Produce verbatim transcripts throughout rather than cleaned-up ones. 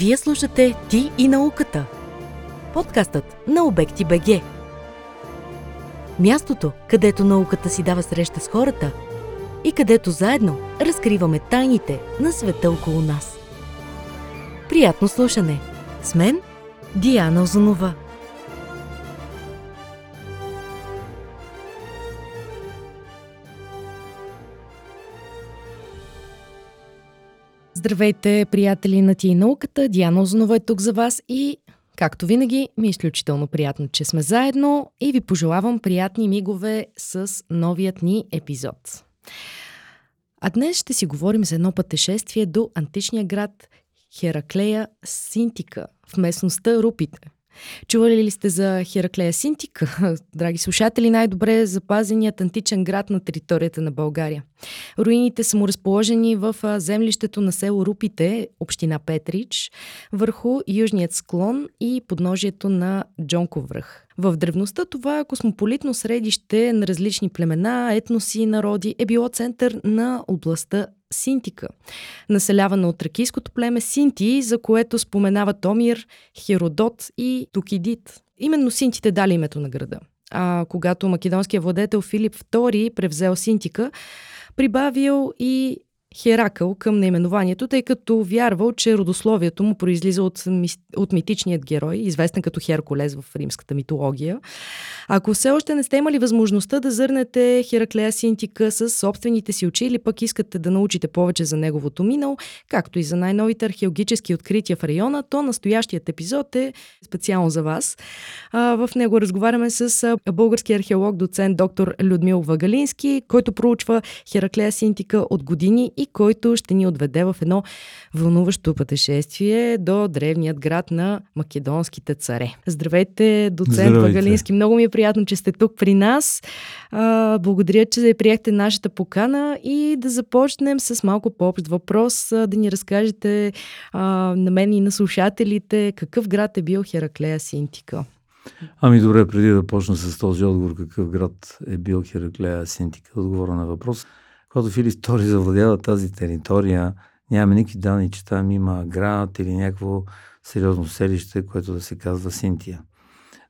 Вие слушате Ти и науката. Подкастът на Обекти БГ. Мястото, където науката си дава среща с хората и където заедно разкриваме тайните на света около нас. Приятно слушане! С мен Диана Озонова. Здравейте, приятели на Ти и науката! Диана Озонова е тук за вас и, както винаги, ми е изключително приятно, че сме заедно и ви пожелавам приятни мигове с новият ни епизод. А днес ще си говорим за едно пътешествие до античния град Хераклея Синтика в местността Рупите. Чували ли сте за Хераклея Синтика, драги слушатели, най-добре запазеният античен град на територията на България? Руините са му разположени в землището на село Рупите, община Петрич, върху южният склон и подножието на Джонков връх. В древността това космополитно средище на различни племена, етноси и народи е било център на областта Синтика, населявана от тракийското племе Синти, за което споменават Омир, Херодот и Тукидид. Именно синтите дали името на града. А когато македонският владетел Филип втори превзел Синтика, прибавил и Херакъл към наименованието, тъй като вярвал, че родословието му произлиза от, от митичният герой, известен като Херкулес в римската митология. Ако все още не сте имали възможността да зърнете Хераклея Синтика със собствените си очи или пък искате да научите повече за неговото минало, както и за най-новите археологически открития в района, то настоящият епизод е специално за вас. В него разговаряме с български археолог, доцент доктор Людмил Вагалински, който проучва Хераклея Синтика от години и който ще ни отведе в едно вълнуващо пътешествие до древният град на македонските царе. Здравейте, доцент Вагалински. Много ми е приятно, че сте тук при нас. А, благодаря, че приехте нашата покана и да започнем с малко по-общ въпрос, а, да ни разкажете а, на мен и на слушателите какъв град е бил Хераклея Синтика. Ами добре, преди да почна с този отговор какъв град е бил Хераклея Синтика, отговора на въпрос. Когато Филип втори завладява тази територия, нямаме никакви данни, че там има град или някакво сериозно селище, което да се казва Синтия.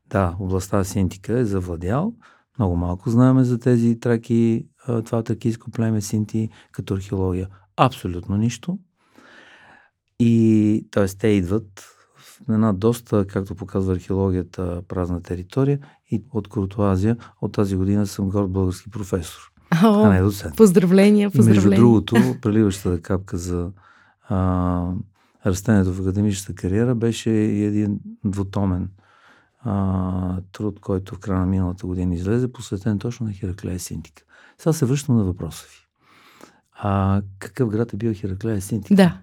Да, областта Синтика е завладял. Много малко знаем за тези траки, това тракийско племе Синти като археология. Абсолютно нищо. И т.е. те идват в една доста, както показва археологията, празна територия и от Крото Азия. От тази година съм горд български професор. О, а не доцент. Поздравления, поздравления. Между другото, преливащата капка за а, растението в академичната кариера беше и един двутомен а, труд, който в края на миналата година излезе, посветен точно на Хераклея Синтика. Сега се връщам на въпроса ви. А, какъв град е бил Хераклея Синтика? Да.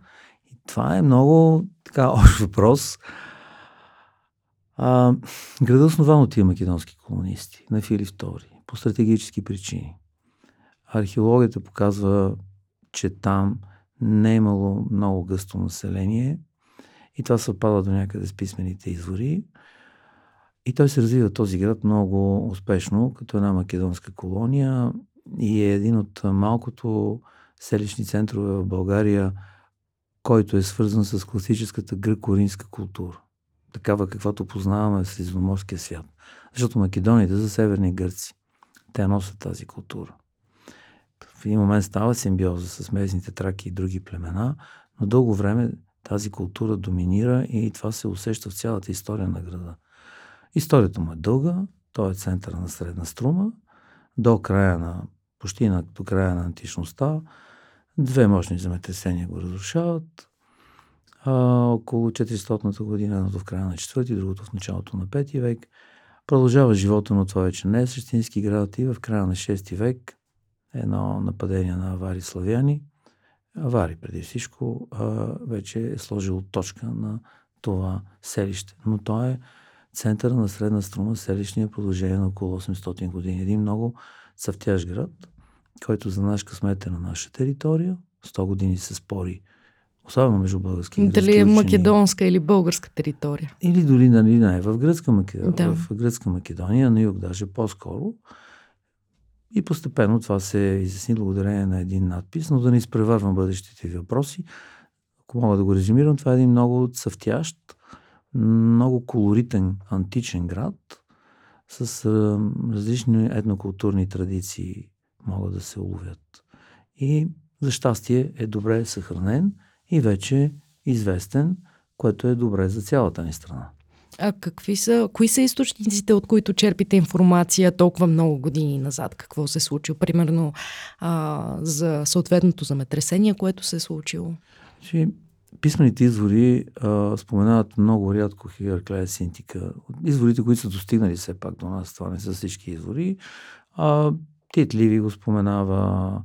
И това е много така общ въпрос. А, града основан от тия македонски колонисти на Филип втори по стратегически причини. Археологията показва, че там не е имало много гъсто население и това съвпада до някъде с писмените извори. И той се развива този град много успешно, като една македонска колония и е един от малкото селищни центрове в България, който е свързан с класическата гръко-римска култура. Такава, каквато познаваме в средиземноморския свят. Защото македоните са северни гърци. Те носят тази култура. В един момент става симбиоза с местните траки и други племена, но дълго време тази култура доминира и това се усеща в цялата история на града. Историята му е дълга, той е центъра на Средна Струма, до края на, почти на, до края на античността, две мощни земетресения го разрушават, а, около четиристотната година, едното в края на четвърти, другото в началото на пети век, продължава живота, но това вече не е същински град и в края на шести век едно нападение на авари славяни. Авари преди всичко вече е сложило точка на това селище. Но то е центъра на Средна Струма, селищния продължение на около осемстотин години. Един много цъфтящ град, който за наш късмет е на наша територия. сто години се спори, особено между български и гръцки учени. Дали е македонска или българска територия? Или дори нали, не, в гръцка Македония, да. В гръцка Македония, на юг даже по-скоро. И постепенно това се изясни благодарение на един надпис, но да не изпреварвам бъдещите въпроси. Ако ако мога да го резюмирам, това е един много цъфтящ, много колоритен античен град с различни етнокултурни традиции могат да се уловят. И за щастие е добре съхранен и вече известен, което е добре за цялата ни страна. А какви са, кои са източниците, от които черпите информация толкова много години назад? Какво се е случило? Примерно а, за съответното земетресение, което се е случило? Писмените извори а, споменават много рядко Хераклея Синтика. Изворите, които са достигнали все пак до нас, това не са всички извори. А, Тит Ливи го споменава,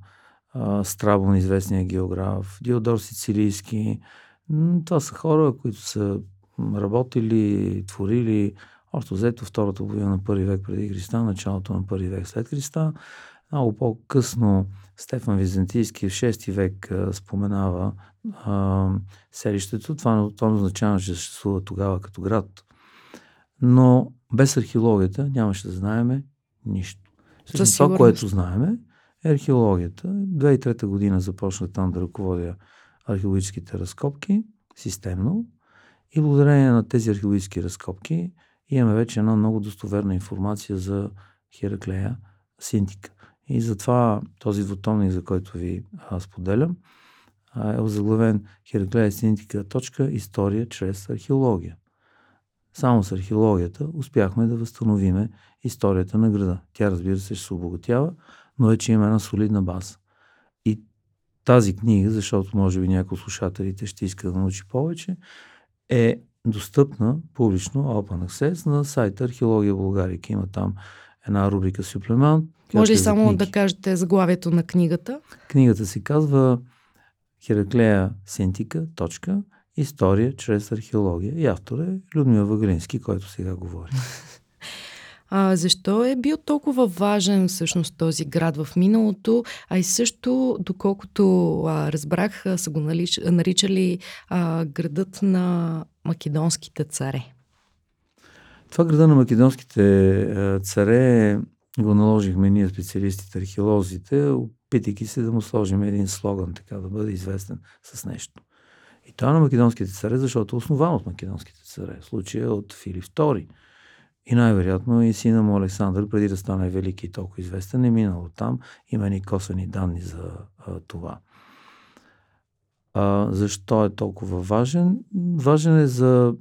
а, Страбон, известният географ, Диодор Сицилийски. Това са хора, които са работили, творили още взето втората половина на първи век преди Христа, началото на първи век след Христа. Много по-късно Стефан Византийски в шести век а, споменава а, селището. Това не означава, че съществува тогава като град. Но без археологията нямаше да знаеме нищо. Всъщност това, което знаеме, е археологията. две хиляди и трета година започна там да ръководя археологическите разкопки системно. И благодарение на тези археологически разкопки имаме вече една много достоверна информация за Хераклея Синтика. И затова този двутомник, за който ви споделям, е озаглавен Хераклея Синтика точка история чрез археология. Само с археологията успяхме да възстановиме историята на града. Тя, разбира се, ще се обогатява, но вече има една солидна база. И тази книга, защото може би някои от слушателите ще иска да научи повече, е достъпна публично, Open Access, на сайта Археология Българика. Има там една рубрика Суплемент. Може ли само да кажете заглавието на книгата? Книгата се казва Хераклея Синтика, точка, история чрез археология. И автор е Людмил Вагалински, който сега говори. А защо е бил толкова важен всъщност този град в миналото, а и също, доколкото а, разбрах, са го налич... наричали а, градът на македонските царе? Това града на македонските царе го наложихме ние специалистите, археолозите, опитайки се да му сложим един слоган, така да бъде известен с нещо. И това на македонските царе, защото е основан от македонските царе, в случая от Филип втори. И най-вероятно и сина му Александър, преди да стане велики и толкова известен, е минал там. Има ни косвени данни за а, това. А, защо е толкова важен? Важен е за,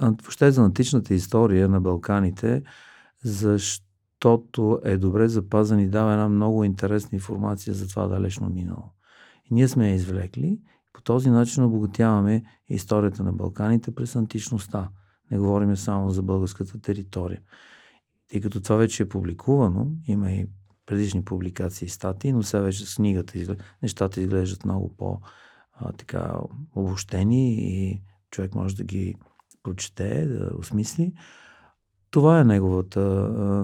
въобще за античната история на Балканите, защото е добре запазен и дава една много интересна информация за това далечно минало. И ние сме я извлекли. По този начин обогатяваме историята на Балканите през античността. Не говорим само за българската територия. Тъй като това вече е публикувано, има и предишни публикации и статии, но сега вече с книгата нещата изглеждат много по-обобщени и човек може да ги прочете, да осмисли. Това е неговата,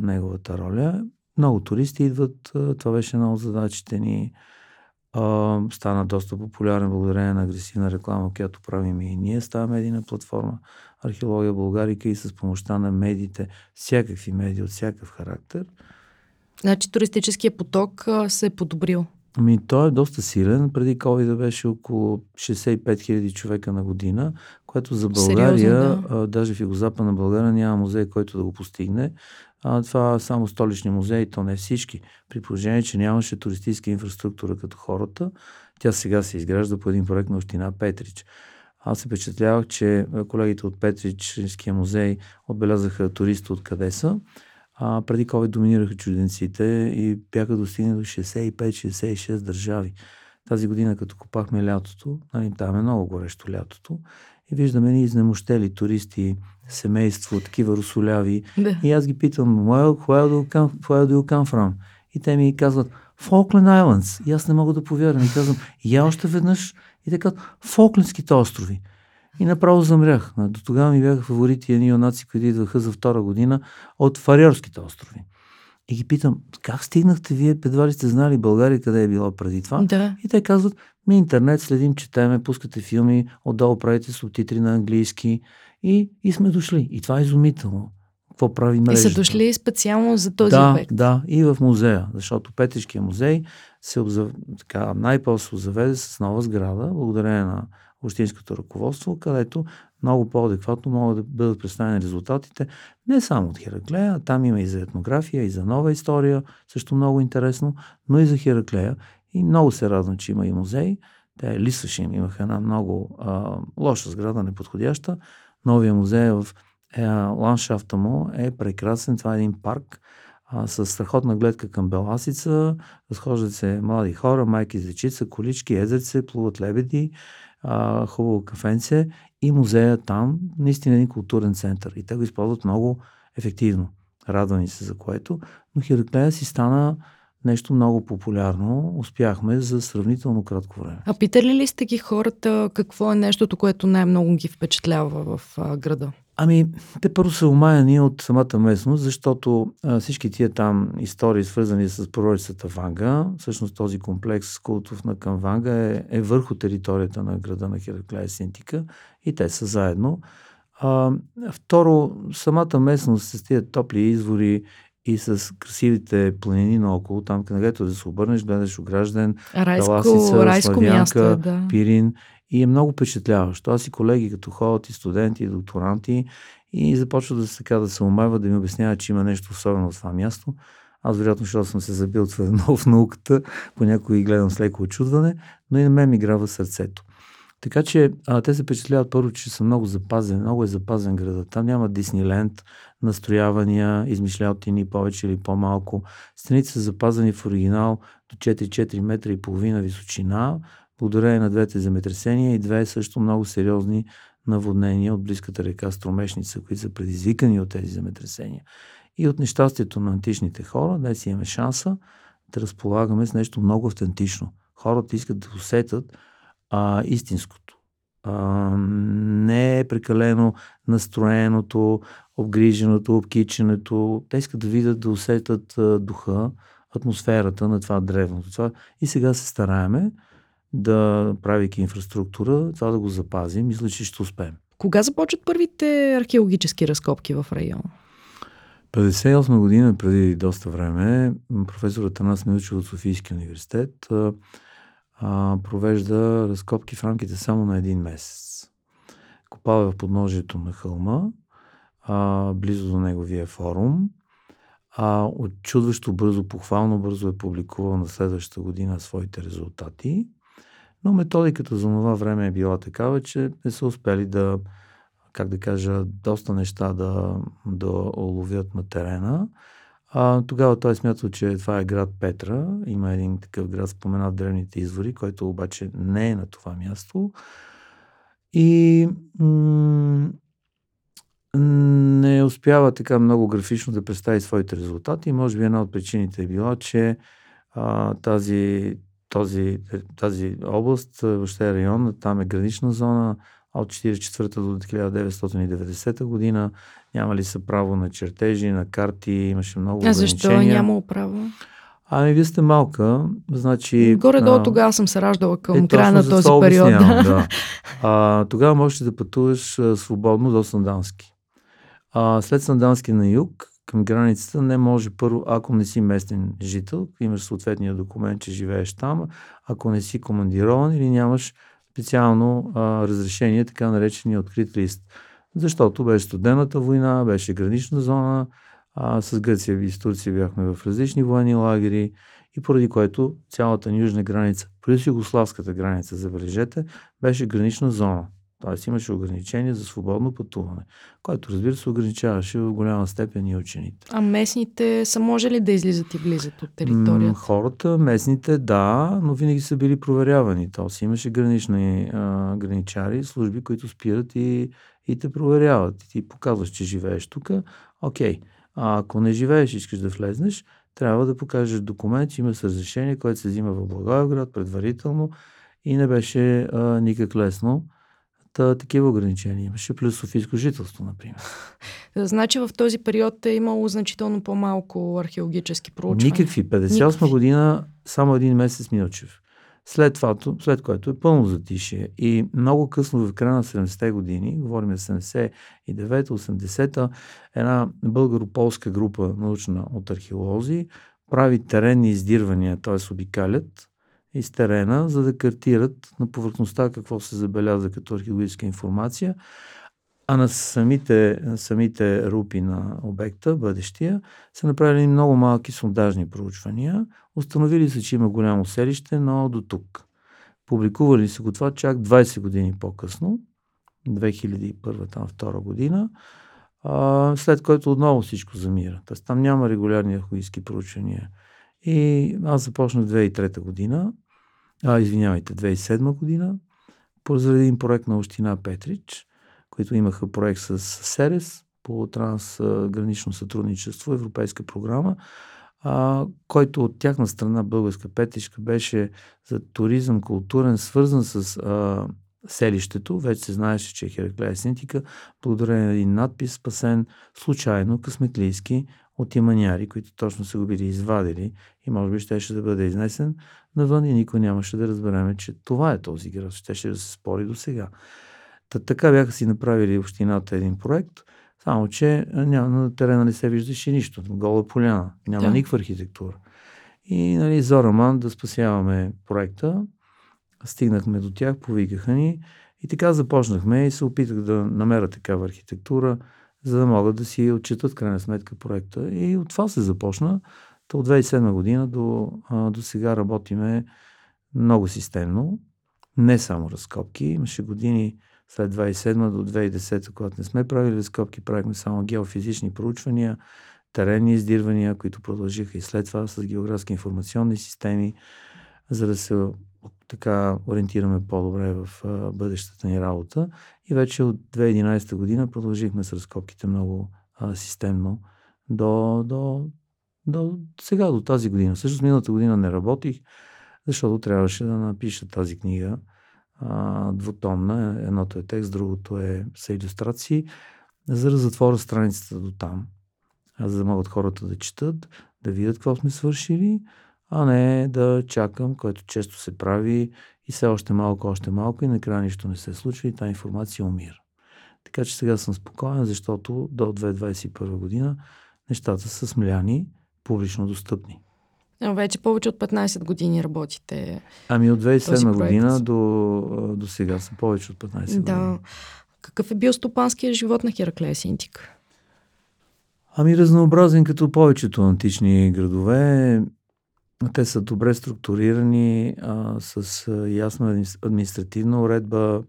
неговата роля. Много туристи идват. Това беше една от задачите ни. Стана доста популярен благодарение на агресивна реклама, която правим и ние. Ставаме едина платформа Археология Българика и с помощта на медиите, всякакви медии от всякакъв характер. Значи туристическия поток а, се е подобрил? Ами той е доста силен. Преди ковида беше около шестдесет и пет хиляди човека на година, което за България, сериозно, да. а, даже в югозападна България няма музей, който да го постигне. А, това само столични музеи, то не всички. При положение, че нямаше туристическа инфраструктура като хората, тя сега се изгражда по един проект на Община Петрич. Аз се впечатлявах, че колегите от Петричкия музей отбелязаха туристи откъде са. А преди ковид доминираха чужденците и бяха достигнали до шестдесет и пет шестдесет и шест държави. Тази година, като копахме лятото, нали, там е много горещо лятото, и виждаме ни изнемощели туристи, семейство, такива русоляви. Да. И аз ги питам, where, where, do come, where do you come from? И те ми казват, Фолклен Айлендс. И аз не мога да повярвам. И казвам, я още веднъж. И те казват, Фолклендските острови. И направо замрях. До тогава ми бяха фаворити едни юнаци, които идваха за втора година от Фарьорските острови. И ги питам, как стигнахте вие, едва ли сте знали България къде е било преди това? Да. И те казват, ми интернет следим, четеме, пускате филми, отдолу правите субтитри на английски и, и сме дошли. И това е изумително. Какво прави мрежата? И са дошли специално за този да, обект. Да, и в музея, защото Петричкия музей се обзав... така, най-после заведе с нова сграда, благодарение на общинското ръководство, където много по-адекватно могат да бъдат представени резултатите не само от Хераклея, а там има и за етнография, и за нова история, също много интересно, но и за Хераклея. И много се радвам, че има и музей. Те лисваше им, имаха една много а, лоша сграда, неподходяща. Новия музей в е, ландшафта му е прекрасен. Това е един парк а, с страхотна гледка към Беласица. Разхождат се млади хора, майки с дечица, колички, езерце, плуват лебеди, а, хубаво кафенце и музея там. Наистина един културен център. И те го използват много ефективно. Радвани се за което. Но Хераклея си стана нещо много популярно. Успяхме за сравнително кратко време. А питали ли сте ги хората какво е нещото, което най-много ги впечатлява в а, града? Ами, те първо са умаяни от самата местност, защото а, всички тия там истории, свързани с пророчицата Ванга, всъщност този комплекс култов на към Ванга е, е върху територията на града на Хераклея Синтика и те са заедно. А, второ, самата местност с тия топли извори и с красивите планини наоколо, там където да се обърнеш, гледаш огражден, Беласица, Славянка, да. Пирин. И е много впечатляващо. Аз и колеги, като ходят и студенти, и докторанти, и започват да се така да се умайват, да ми обясняват, че има нещо особено в това място. Аз вероятно, защото съм се забил твърде много в науката, понякога гледам с леко очудване, но и на мен ми грава сърцето. Така че а, те се впечатляват първо, че са много запазени, много е запазен градът. Там няма Дисниленд, настроявания, измишлятини повече или по-малко. Стените са запазени в оригинал до четири цяло и четири метра и половина височина, благодарение на двете земетресения и две също много сериозни наводнения от близката река Струмешница, които са предизвикани от тези земетресения. И от нещастието на античните хора, днес имаме шанса да разполагаме с нещо много автентично. Хората искат да усетят А, истинското. А, не е прекалено настроеното, обгриженото, обкиченето. Те искат да видят, да усетят а, духа, атмосферата на това древното. Това. И сега се стараеме да, правейки инфраструктура, това да го запазим. Мисля, че ще успеем. Кога започват първите археологически разкопки в района? петдесет и осма година, преди доста време, професор Анастас Миучев от Софийския университет Uh, провежда разкопки в рамките само на един месец. Копава в подножието на хълма, uh, близо до неговия форум. Uh, отчудващо бързо, похвално бързо е публикувал на следващата година своите резултати, но методиката за това време е била такава, че не са успели да, как да кажа, доста неща да, да уловят на терена. А, тогава той смятал, че това е град Петра. Има един такъв град, споменат древните извори, който обаче не е на това място. И м- не успява така много графично да представи своите резултати. Може би една от причините е била, че а, тази, този, тази област, въобще район, там е гранична зона, от хиляда деветстотин четиридесет и четвърта до хиляда деветстотин деветдесета година. Нямали са право на чертежи, на карти, имаше много ограничения. А защо нямало право? Ами, вие сте малка, значи... Горе-долу тогава съм се раждала към е, края на този период. Обяснявам, да. а, тогава можеш да пътуваш а, свободно до Сандански. А, след Сандански на юг, към границата, не може първо, ако не си местен жител, имаш съответния документ, че живееш там, ако не си командирован или нямаш специално а, разрешение, така наречения открит лист. Защото беше студената война, беше гранична зона, а, с Гърция и с Турция бяхме в различни военни лагери и поради което цялата южна граница, плюс югославската граница, забележете, беше гранична зона. Тоест имаше ограничение за свободно пътуване, което разбира се ограничаваше в голяма степен и учените. А местните са може ли да излизат и влизат от територията? Хората, местните да, но винаги са били проверявани. Тоест имаше гранични а, граничари, служби, които спират и, и те проверяват. И ти показваш, че живееш тук. Окей, а ако не живееш и искаш да влезнеш, трябва да покажеш документ, че имаш разрешение, което се взима в Благоевград предварително и не беше а, никак лесно. Такива ограничения имаше, плюс софийско жителство, например. Значи в този период е имало значително по-малко археологически проучвания? Никакви. петдесет и осма година, само един месец Милчев. След това, след което е пълно затишие. И много късно в края на седемдесетте години, говорим за седемдесет и девета, осемдесета, една българо-полска група научна от археолози прави теренни издирвания, т.е. обикалят из терена, за да картират на повърхността какво се забеляза като археологическа информация, а на самите, на самите рупи на обекта, бъдещия, са направили много малки сондажни проучвания. Установили се, че има голямо селище, но до тук. Публикували се го това чак двайсет години по-късно, две хиляди и първа-две хиляди и втора година, след което отново всичко замира. Тоест там няма регулярни археологически проучвания. И аз започнах две хиляди и трета година, а, извинявайте, две хиляди и седма година, заради един проект на Община Петрич, които имаха проект с СЕРЕС по трансгранично сътрудничество, европейска програма, а, който от тяхна страна Българска Петричка беше за туризъм културен, свързан с а, селището. Вече се знаеше, че е Хераклея Синтика, благодарение на един надпис, спасен случайно късметлийски от иманяри, които точно са го били извадили и може би щеше да бъде изнесен навън и никой нямаше да разбереме, че това е този град. Щеше да се спори до сега. Та, така бяха си направили общината един проект, само че няма, на терена не се виждаше нищо. Гола поляна. Няма да. Никаква архитектура. И нали, зораман да спасяваме проекта. Стигнахме до тях, повикаха ни и така започнахме и се опитах да намеря такава архитектура, за да могат да си отчитат крайна сметка проекта. И от това се започна. Та от две хиляди и седма година до, до сега работиме много системно. Не само разкопки. Имаше години след две хиляди и седма до две хиляди и десета, когато не сме правили разкопки, правихме само геофизични проучвания, теренни издирвания, които продължиха и след това с географски информационни системи, за да се така ориентираме по-добре в а, бъдещата ни работа. И вече от две хиляди и единайсета година продължихме с разкопките много а, системно до, до, до сега, до тази година. Всъщност миналата година не работих, защото трябваше да напиша тази книга, двутомна. Едното е текст, другото е са илюстрации, за да затворя страницата до там. За да могат хората да четат, да видят какво сме свършили, а не да чакам, което често се прави и все още малко, още малко и накрая нищо не се случва и тази информация умира. Така че сега съм спокоен, защото до две хиляди двайсет и първа година нещата са смляни, публично достъпни. Вече повече от петнайсет години работите. Ами от две хиляди и седма година до, до сега са повече от петнайсет години. Да. Какъв е бил стопанският живот на Хераклея Синтика? Ами разнообразен като повечето антични градове. Те са добре структурирани, а, с ясна административна уредба,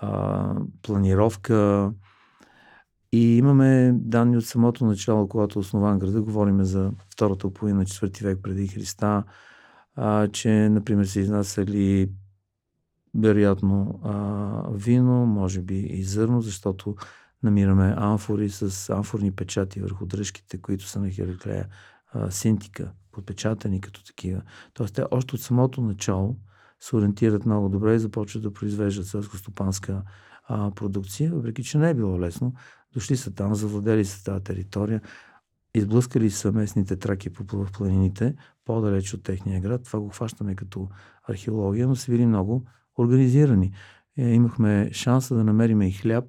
а, планировка. И имаме данни от самото начало, когато основан града, говорим за втората половина на четвърти век преди Христа, а, че, например, се изнасяли вероятно а, вино, може би и зърно, защото намираме амфори с амфорни печати върху дръжките, които са на Хераклея Синтика, подпечатани като такива. Тоест те още от самото начало се ориентират много добре и започват да произвеждат селскостопанска продукция, въпреки че не е било лесно. Дошли са там, завладели са тази територия, изблъскали са местните траки в планините, по-далеч от техния град. Това го хващаме като археология, но са били много организирани. Е, имахме шанса да намерим и хляб,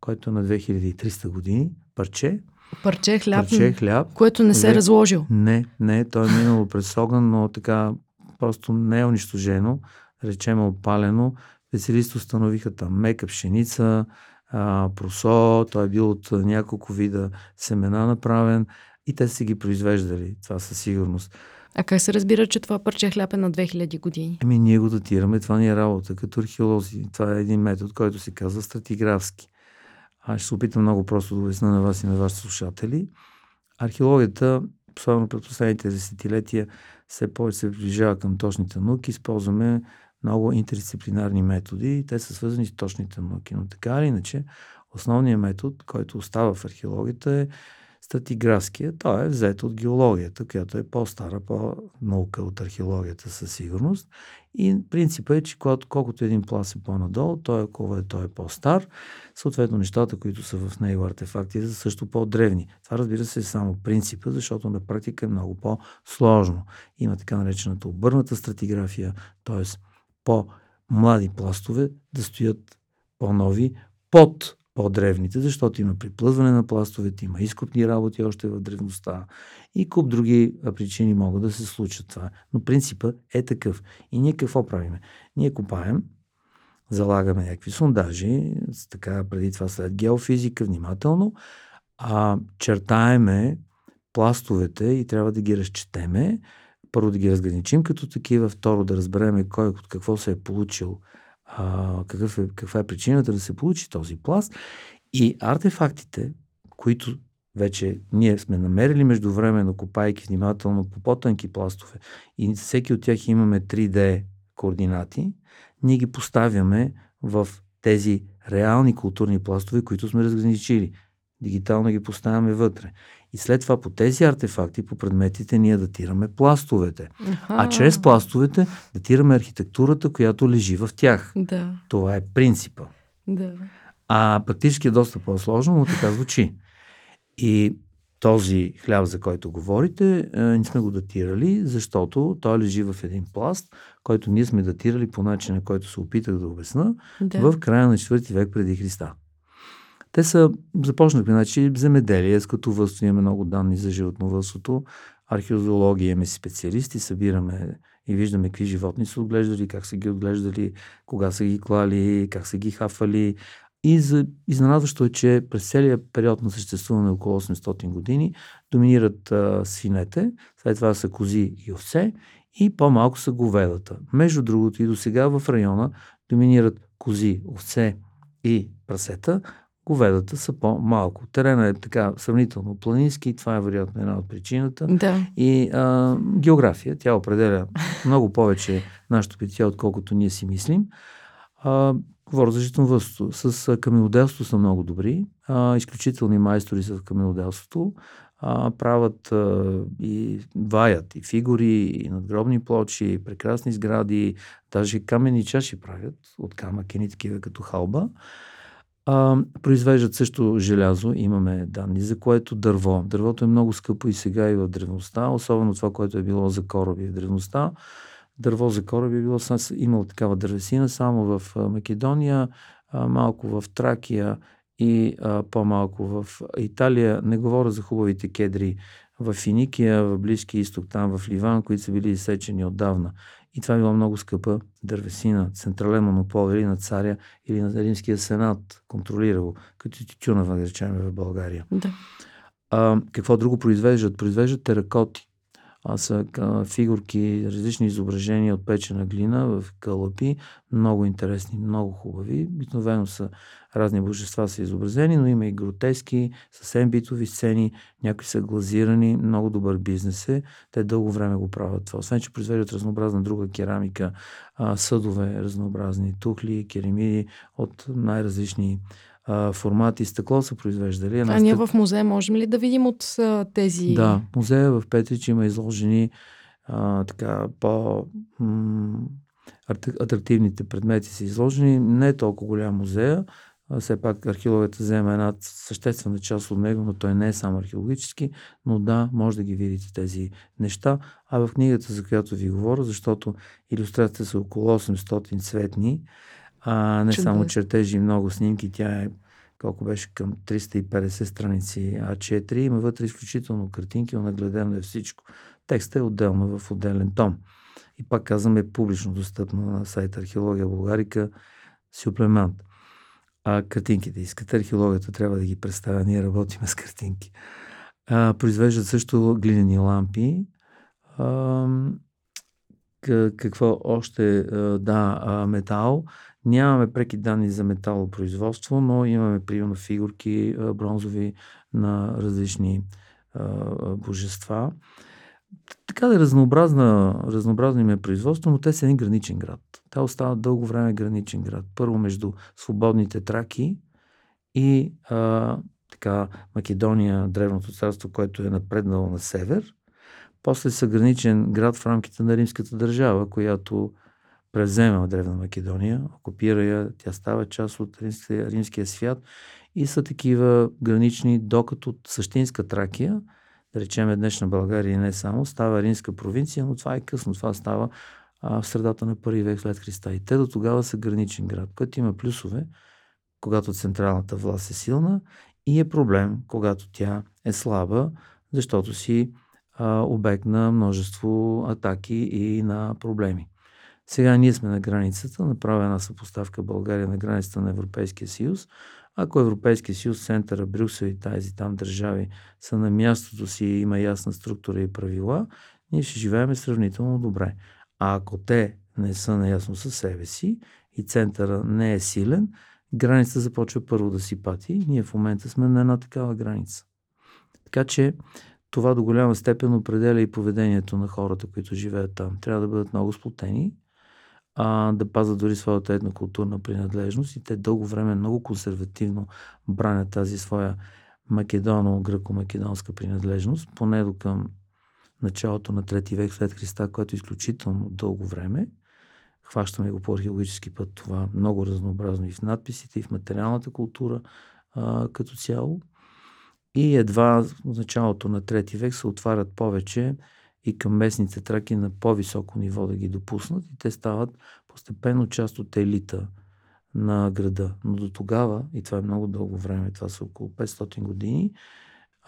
който е на две хиляди и триста години, парче. Парче хляб, парче, хляб което не се е разложил. Не, не, той е минало през огън, но така просто не е унищожено, речем опалено. Специалисти установиха там мека пшеница, А, просо, той е бил от няколко вида семена направен и те са ги произвеждали, това със сигурност. А как се разбира, че това парче хляб е на две хиляди години? Ами ние го датираме, това ни е работа като археолози. Това е един метод, който се казва стратиграфски. Аз ще се опитам много просто да обясна на вас и на вашите слушатели. Археологията, особено пред последните десетилетия, все повече се приближава към точните науки. Използваме много интердисциплинарни методи и те са свързани с точните науки. Но така или иначе, основният метод, който остава в археологията е стратиграфския. Той е взет от геологията, която е по-стара, по-наука от археологията със сигурност. И принципът е, че колкото един пласт е по-надолу, той е, колко е, той е по-стар. Съответно, нещата, които са в него артефакти, са също по-древни. Това разбира се е само принципа, защото на практика е много по-сложно. Има така наречената обърната стратиграфия, т.е. по-млади пластове да стоят по-нови под по-древните, защото има приплъзване на пластовете, има изкопни работи още в древността и куп други причини могат да се случат това. Но принципът е такъв. И ние какво правиме? Ние копаем, залагаме някакви сондажи, така преди това след геофизика, внимателно, а чертаеме пластовете и трябва да ги разчетеме. Първо да ги разграничим като такива, второ да разбереме кой от какво се е получил, а, какъв е, каква е причината да се получи този пласт. И артефактите, които вече ние сме намерили междувременно, копайки внимателно по по-тънки пластове и всеки от тях имаме три Д координати, ние ги поставяме в тези реални културни пластове, които сме разграничили. Дигитално ги поставяме вътре. И след това по тези артефакти, по предметите, ние датираме пластовете. Аха. А чрез пластовете датираме архитектурата, която лежи в тях. Да. Това е принципа. Да. А практически е доста по-сложно, но така звучи. И този хляб, за който говорите, не сме го датирали, защото той лежи в един пласт, който ние сме датирали по начина, който се опитах да обясна, да. В края на четвърти век преди Христа. Те са, започнахме, значи, земеделие, скотовъдство, имаме много данни за животновъдството, археология, имаме специалисти, събираме и виждаме какви животни са отглеждали, как са ги отглеждали, кога са ги клали, как са ги хафали. И за, изненадващо е, че през целия период на съществуване около осемстотин години доминират а, свинете, след това са кози и овце и по-малко са говедата. Между другото и до сега в района доминират кози, овце и прасета, говедата са по-малко. Терена е така сравнително планински, това е вероятно една от причината. Да. И а, география, тя определя много повече нашето питие, отколкото ние си мислим. А, говоря за житомвъдството. С каменоделството са много добри. А, изключителни майстори са в каменоделството. А, правят а, и ваят и фигури, и надгробни плочи, и прекрасни сгради, даже каменни чаши правят от камък, и такива като халба. А, произвеждат също желязо, имаме данни, за което дърво. Дървото е много скъпо и сега и в древността, особено това, което е било за кораби в древността. Дърво за кораби е било, имало такава дървесина само в Македония, малко в Тракия и а, по-малко в Италия. Не говоря за хубавите кедри в Финикия, в Близкия изток, там в Ливан, които са били изсечени отдавна. И това е било много скъпа дървесина, централен монопол или на царя, или на Римския сенат, контролирало, като тютюнава, да речем, в България. Да. А, какво друго произвеждат? Произвеждат теракоти. А са а, фигурки, различни изображения от печена глина в кълъпи, много интересни, много хубави. Обикновено са разни божества са изобразени, но има и гротески, съвсем битови сцени, някои са глазирани, много добър бизнес е. Те дълго време го правят това. Освен, че произвеждат разнообразна друга керамика, а, съдове, разнообразни тухли, керамиди от най-различни формати и стъкло са произвеждали. А ние стък... в музея можем ли да видим от а, тези... Да, музея в Петрич има изложени а, така по... М- атрактивните предмети са изложени. Не е толкова голям музея. А, все пак археологията взема една съществена част от него, но той не е само археологически, но да, може да ги видите тези неща. А в книгата, за която ви говоря, защото илюстрациите са около осемстотин цветни, А, не Чудо. Само чертежи, много снимки, тя е, колко беше, към триста и петдесет страници А четири, има вътре изключително картинки, нагледено е всичко. Текстът е отделно в отделен том. И пак казваме, публично достъпно на сайта Археология Българика, суплемент. А картинките искат, археологията трябва да ги представя, ние работим с картинки. А, произвеждат също глинени лампи. А, какво още, да, метал. Нямаме преки данни за металопроизводство, но имаме примерно фигурки бронзови на различни а, божества. Така да е разнообразно, разнообразно им е производство, но те са един граничен град. Те остават дълго време граничен град. Първо между свободните траки и а, така Македония, древното царство, което е напреднало на север. После са граничен град в рамките на римската държава, която превзема Древна Македония, окупира я, тя става част от римския, римския свят и са такива гранични, докато същинска Тракия, да речем днешна България не само, става римска провинция, но това е късно, това става а, в средата на първи век след Христа. И те до тогава са граничен град, който има плюсове, когато централната власт е силна, и е проблем, когато тя е слаба, защото си а, обект на множество атаки и на проблеми. Сега ние сме на границата, направя една съпоставка България на границата на Европейския съюз. Ако Европейския съюз, центъра, Брюксел и тази там държави са на мястото си, има ясна структура и правила, ние ще живеем сравнително добре. А ако те не са наясно със себе си и центъра не е силен, границата започва първо да си пати. Ние в момента сме на една такава граница. Така че това до голяма степен определя и поведението на хората, които живеят там. Трябва да бъдат много сплотени, а, да пазят дори своята етнокултурна принадлежност, и те дълго време много консервативно бранят тази своя македоно-гръко-македонска принадлежност, поне до към началото на трети век след Христа, което е изключително дълго време. Хващаме го по археологически път това много разнообразно и в надписите, и в материалната култура а, като цяло. И едва в началото на трети век се отварят повече и към местните траки на по-високо ниво да ги допуснат, и те стават постепенно част от елита на града. Но до тогава, и това е много дълго време, това са около петстотин години,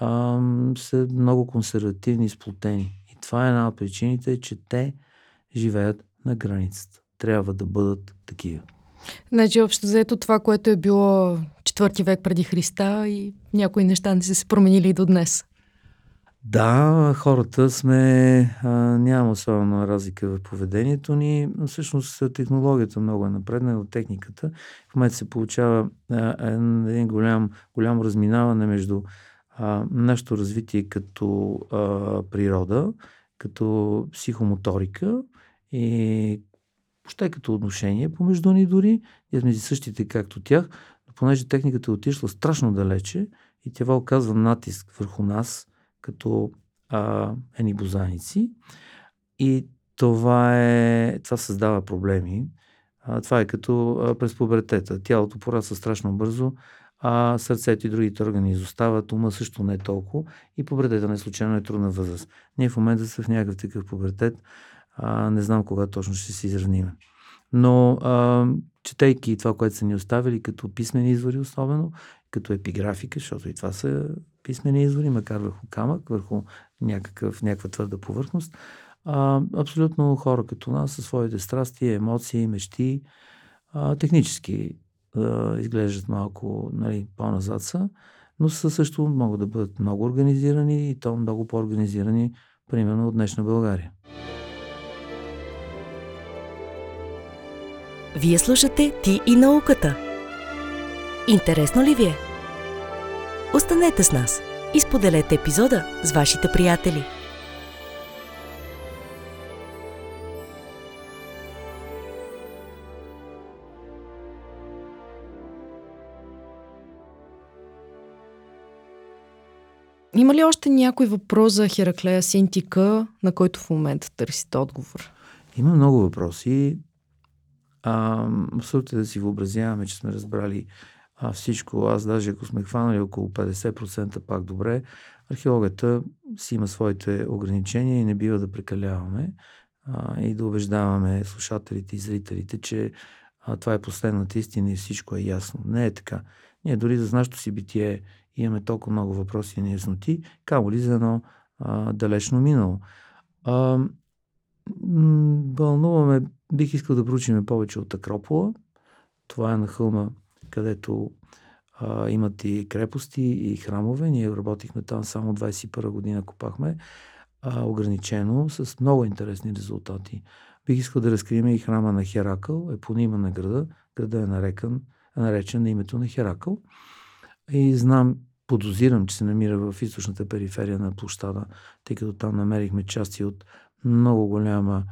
а, са много консервативни и сплотени. И това е една от причините, че те живеят на границата. Трябва да бъдат такива. Значи, общо взето, това, което е било четвърти век преди Христа, и някои неща не са се променили и до днес. Да, хората сме... А, няма особена разлика в поведението ни. Всъщност, технологията много е напреднала, техниката. В момента се получава а, един голям, голям разминаване между а, нашето развитие като а, природа, като психомоторика и въобще като отношение помежду ни дори. Ние сме същите както тях, но понеже техниката е отишла страшно далече и тя оказва натиск върху нас като а, ени бозаници, и това, е, това създава проблеми. А, това е като а, през пубертета. Тялото порасва страшно бързо, а сърцето и другите органи изостават, ума също не толкова, и пубертета не случайно е трудна възраст. Ние в момента са в някакъв такъв пубертет. А, не знам кога точно ще се изравним. Но а, четейки това, което са ни оставили като писмени извори особено, като епиграфика, защото и това са писмени извори, макар върху камък, върху някакъв, някаква твърда повърхност, а, абсолютно хора като нас със своите страсти, емоции, мечти, а, технически а, изглеждат малко, нали, по-назад са, но са също могат да бъдат много организирани, и то много по-организирани, примерно от днешна България. Вие слушате "Ти и науката". Интересно ли ви е? Останете с нас и споделете епизода с вашите приятели. Има ли още някой въпрос за Хераклея Синтика, на който в момента търсите отговор? Има много въпроси. Абсурд е да си въобразяваме, че сме разбрали а, всичко. Аз даже ако сме хванали около петдесет процента, пак добре. Археологията си има своите ограничения и не бива да прекаляваме а, и да убеждаваме слушателите и зрителите, че а, това е последната истина и всичко е ясно. Не е така. Ние дори за нашето си битие имаме толкова много въпроси и неясноти, камо ли за едно а, далечно минало. А, м- бълнуваме Бих искал да проучим повече от Акропола. Това е на хълма, където а, имат и крепости, и храмове. Ние работихме там само двайсет и първа година, копахме а, ограничено, с много интересни резултати. Бих искал да разкрием и храма на Херакъл, епонима на града. Града е нарекан, наречен на името на Херакъл. И знам, подозирам, че се намира в източната периферия на площада, тъй като там намерихме части от много голяма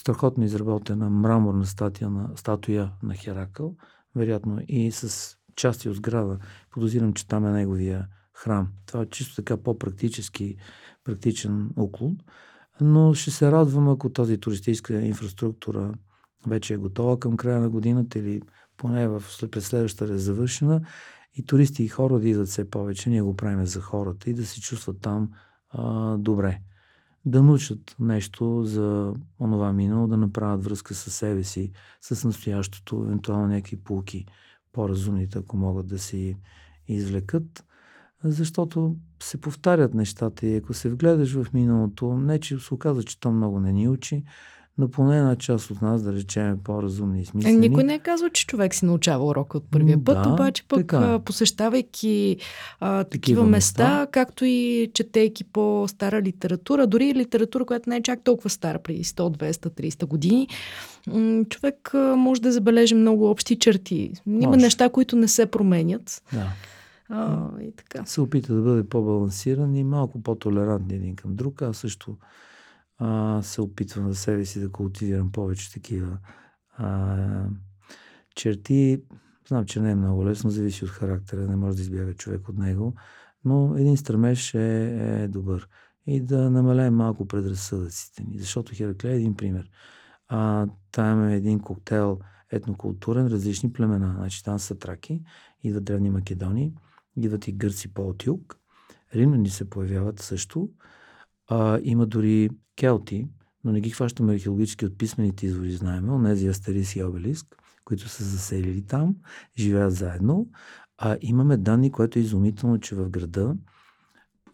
страхотно изработена мраморна статуя на, статуя на Херакъл, вероятно и с части от сграда. Подозирам, че там е неговия храм. Това е чисто така по-практически практичен уклон, но ще се радвам, ако тази туристическа инфраструктура вече е готова към края на годината или поне в следващата е завършена, и туристи и хора да идват все повече. Ние го правим за хората и да се чувстват там а, добре. Да научат нещо за онова минало, да направят връзка със себе си, с настоящото, евентуално някакви поуки. по-разумните, ако могат да си извлекат, защото се повтарят нещата и ако се вгледаш в миналото, не че се оказа, че то много не ни учи, но поне една част от нас, да речем, е по-разумни и смислени. Никой не е казал, че човек си научава урока от първия път, да, обаче пък така, посещавайки а, такива, такива места, места, както и четейки по-стара литература, дори литература, която не е чак толкова стара, преди сто, двеста, триста години, човек може да забележи много общи черти. Има може. неща, които не се променят. Да. А, и така. Се опита да бъде по-балансиран и малко по-толерантни един към друг, а също а, се опитвам за себе си да култивирам повече такива а, черти. Знам, че не е много лесно, зависи от характера, не може да избяга човек от него, но един стремеж е, е добър. И да намаляем малко предразсъдъците ни, защото Хераклея е един пример. А, там е един коктейл етнокултурен, различни племена. Значи там са траки, идват древни македони, идват и гърци по-от юг, римляни се появяват също, а, има дори келти, но не ги хващаме археологически от писмените извори, знаем, онези Астерис и Обелиск, които са заселили там, живеят заедно, а имаме данни, което е изумително, че в града,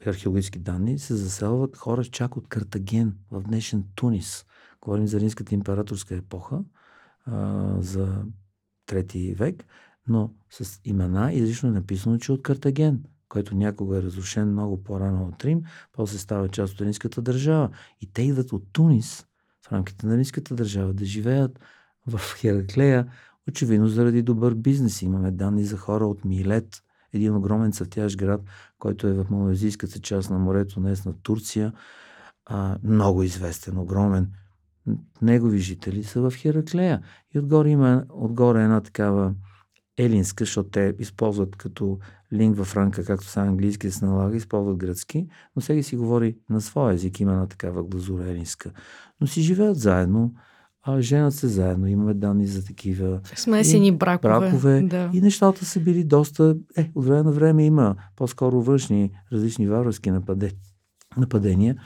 археологически данни, се заселват хора чак от Картаген, в днешен Тунис. Говорим за Римската императорска епоха, а, за трети век, но с имена изрично е написано, че от Картаген, който някога е разрушен много по-рано от Рим, после става част от Римската държава. И те идват от Тунис, в рамките на Римската държава, да живеят в Хераклея, очевидно заради добър бизнес. Имаме данни за хора от Милет, един огромен цъфтящ град, който е в малоазийската част на морето, днес на Турция, а, много известен, огромен. Негови жители са в Хераклея. И отгоре има отгоре една такава елинска, защото те използват като лингва франка, както са английски се налага, използват гръцки, но всеки си говори на своя език, има една такава глазура елинска. Но си живеят заедно, а женат се заедно, имаме данни за такива смесени бракове. бракове да. И нещата са били доста, е, от време на време има по-скоро външни различни варварски нападения,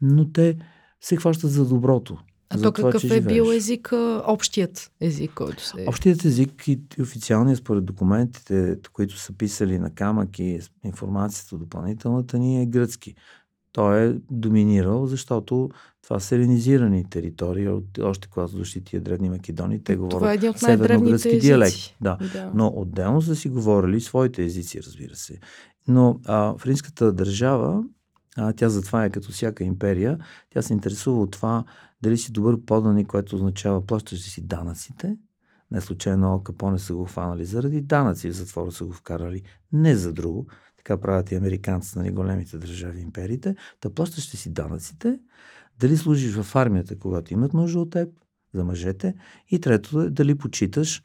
но те се хващат за доброто. А то какъв това, е живееш. Бил език, общият език, който се... Общият език и официалният според документите, които са писали на камък и информацията допълнителната ни е гръцки. Той е доминирал, защото това са елинизирани територии, още когато дошли тия древни македони, те говорят северно-гръцки диалекти. Да. Да. Но отделно са си говорили своите езици, разбира се. Но а, в римската държава, а, тя затова е като всяка империя, тя се интересува от това дали си добър поданик, което означава плащаш си данъците. Не случайно Ол Капоне са го хванали заради данъци, в затвора са го вкарали, не за друго. Така правят и американците на големите държави, империите. Та плащаш си данъците, дали служиш в армията, когато имат нужда от теб, за мъжете. И трето е дали почиташ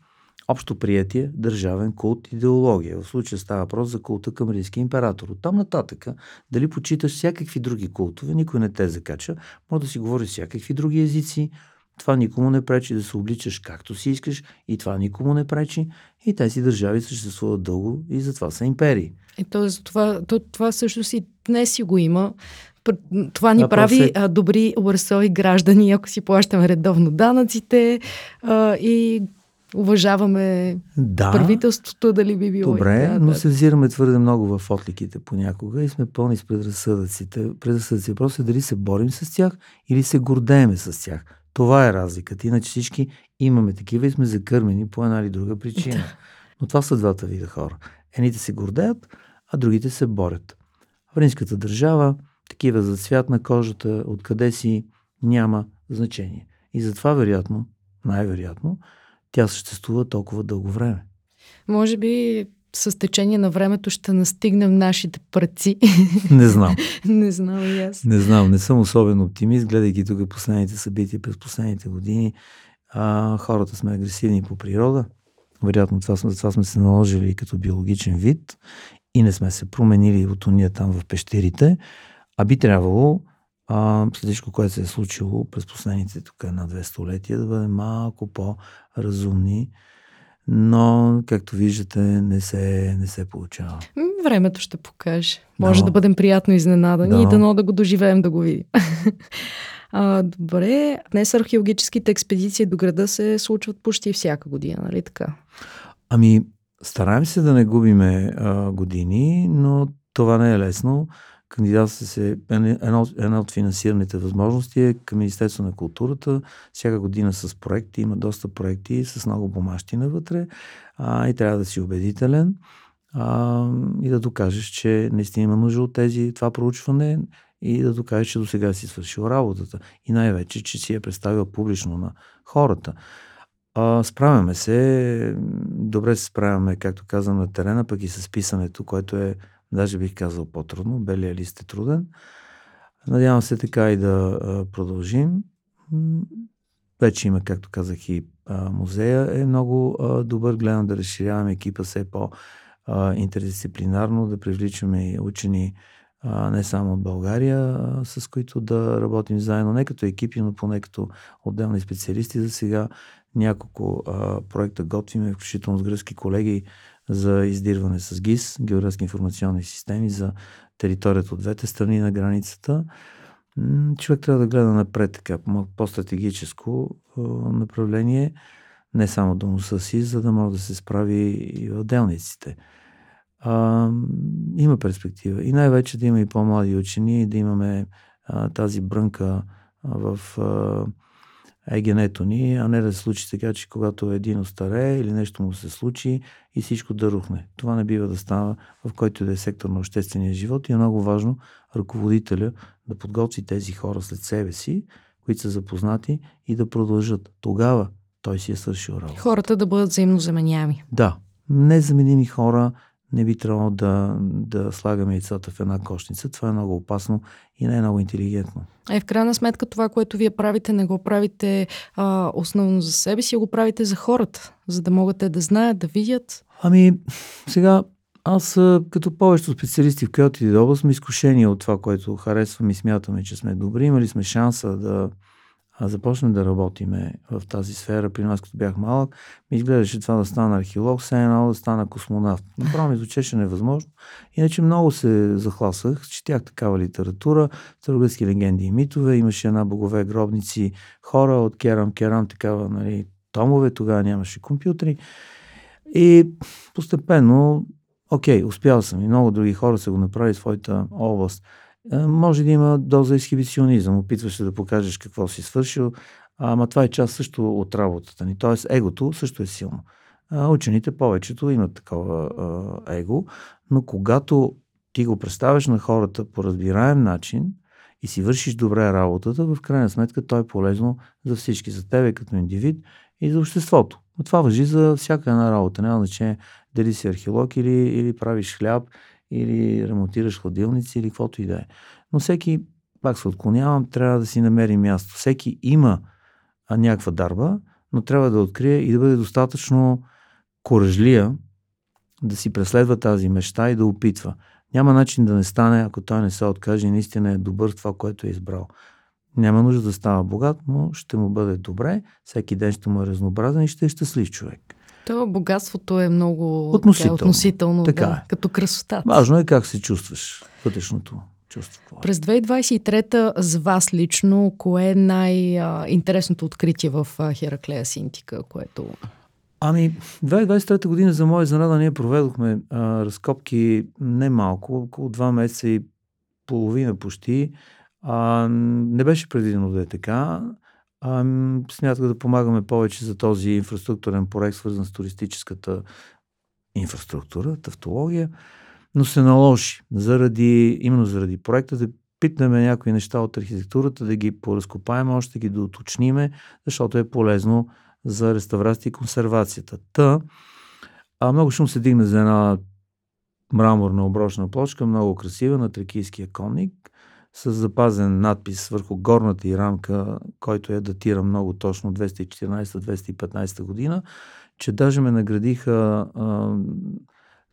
общоприятие, държавен култ, идеология. В случая става въпрос за култа към Римския император. Оттам нататък, дали почиташ всякакви други култове, никой не те закача, може да си говориш всякакви други езици, това никому не пречи, да се обличаш както си искаш и това никому не пречи. И тези държави съществуват дълго и затова са империи. Е, тоест, това, то, това също си днес си го има. Това ни да, прави се... а, добри уърсови граждани, ако си плащаме редовно данъците а, и уважаваме да, правителството, дали би било. Добре, да, но да. се взираме твърде много в отликите понякога и сме пълни с предразсъдъците. Предразсъдъци. Въпросът е дали се борим с тях или се гордееме с тях. Това е разликата. Иначе всички имаме такива и сме закърмени по една или друга причина. Да. Но това са двата вида хора. Едните се гордеят, а другите се борят. В римската държава такива за цвят на кожата, откъде си, няма значение. И затова вероятно, най-вероятно, тя съществува толкова дълго време. Може би с течение на времето ще настигнем нашите предци. Не знам. Не знам и аз. Не знам, не съм особен оптимист. Гледайки тук последните събития през последните години, а, хората сме агресивни по природа. Вероятно това, това сме се наложили като биологичен вид и не сме се променили от уния там в пещерите, а би трябвало след всичко, което се е случило през последните тук една-две столетия, да бъдем малко по-разумни, но, както виждате, не се, не се получава. Времето ще покаже. Може да, да бъдем приятно изненадани да. и дано да го доживеем, да го видим. А, добре, днес археологическите експедиции до града се случват почти всяка година, нали така? Ами, Стараем се да не губиме а, години, но това не е лесно. Кандидатствата се... Една, една от финансираните възможности е към Министерство на културата. Всяка година с проекти, има доста проекти с много бумащина вътре а, и трябва да си убедителен а, и да докажеш, че наистина има нужда от тези, това проучване и да докажеш, че досега си свършил работата. И най-вече, че си я представил публично на хората. А, справяме се, добре се справяме, както казвам, на терена, пък и с писането, което е, даже бих казал, по-трудно. Белия лист е труден. Надявам се така и да продължим. Вече има, както казах, и музея е много добър. Гледам да разширяваме екипа все по-интердисциплинарно, да привличаме учени не само от България, с които да работим заедно, не като екипи, но поне като отделни специалисти. За сега няколко проекта готвим, включително с гръцки колеги, за издирване с ГИС, географски информационни системи за територията от двете страни на границата. Човек трябва да гледа напред, така, по-стратегическо направление, не само до носа си, за да може да се справи и в делниците. А, има перспектива. И най-вече да има и по-млади учени, да имаме а, тази брънка в а, егенето ни, а не да се случи така, че когато един остаре или нещо му се случи и всичко да рухне. Това не бива да става в който да е сектор на обществения живот и е много важно ръководителя да подготви тези хора след себе си, които са запознати и да продължат. Тогава той си е свършил работа. Хората да бъдат взаимно заменяеми. Да. Незаменими хора не би трябвало да, да слагаме яйцата в една кошница. Това е много опасно и не е много интелигентно. А и в крайна сметка това, което вие правите, не го правите а, основно за себе си, а го правите за хората, за да могат те да знаят, да видят. Ами сега аз като повечето специалисти в която и доба сме изкушени от това, което харесваме и смятаме, че сме добри. Имали сме шанса да започнем да работиме в тази сфера. При нас, като бях малък, ми изглеждаше това да стана археолог, все едно да стана космонавт. Направо ми звучеше невъзможно. Иначе много се захласах, четях такава литература, старогръцки легенди и митове. Имаше една богове гробници, хора от керам-керам, такава, нали, томове. Тогава нямаше компютри. И постепенно, окей, успял съм. И много други хора са го направили в своята област. Може да има доза изхибиционизъм. Опитваш се да покажеш какво си свършил, ама това е част също от работата ни. Тоест егото също е силно. Учените повечето имат такова его, но когато ти го представяш на хората по разбираем начин и си вършиш добре работата, в крайна сметка то е полезно за всички, за тебе като индивид и за обществото. Но това важи за всяка една работа. Няма значение дали си археолог или, или правиш хляб, или ремонтираш хладилници, или каквото и да е. Но всеки, пак се отклонявам, трябва да си намери място. Всеки има някаква дарба, но трябва да открие и да бъде достатъчно коръжлия да си преследва тази мечта и да опитва. Няма начин да не стане, ако той не се откаже и наистина е добър в това, което е избрал. Няма нужда да става богат, но ще му бъде добре, всеки ден ще му е разнообразен и ще е щастлив човек. Това богатството е много относително, така, относително така да, е. Като красота. Важно е как се чувстваш, вътрешното чувство. През две хиляди двадесет и трета за вас лично, кое е най-интересното откритие в Хераклея Синтика, което... Ами, две хиляди двадесет и трета година за моя изненада ние проведохме а, разкопки не малко, около два месеца и половина почти. А, не беше предвидено да е така. Смятах да помагаме повече за този инфраструктурен проект, свързан с туристическата инфраструктура, тавтология, но се наложи заради, именно заради проекта, да питнаме някои неща от архитектурата, да ги поразкопаем, още ги доуточниме, защото е полезно за реставрацията и консервацията. Та, а много шум се дигна за една мраморна оброчна плочка, много красива, на тракийския конник, с запазен надпис върху горната и рамка, който я датира много точно двеста и четиринадесета - двеста и петнадесета година, че даже ме наградиха а,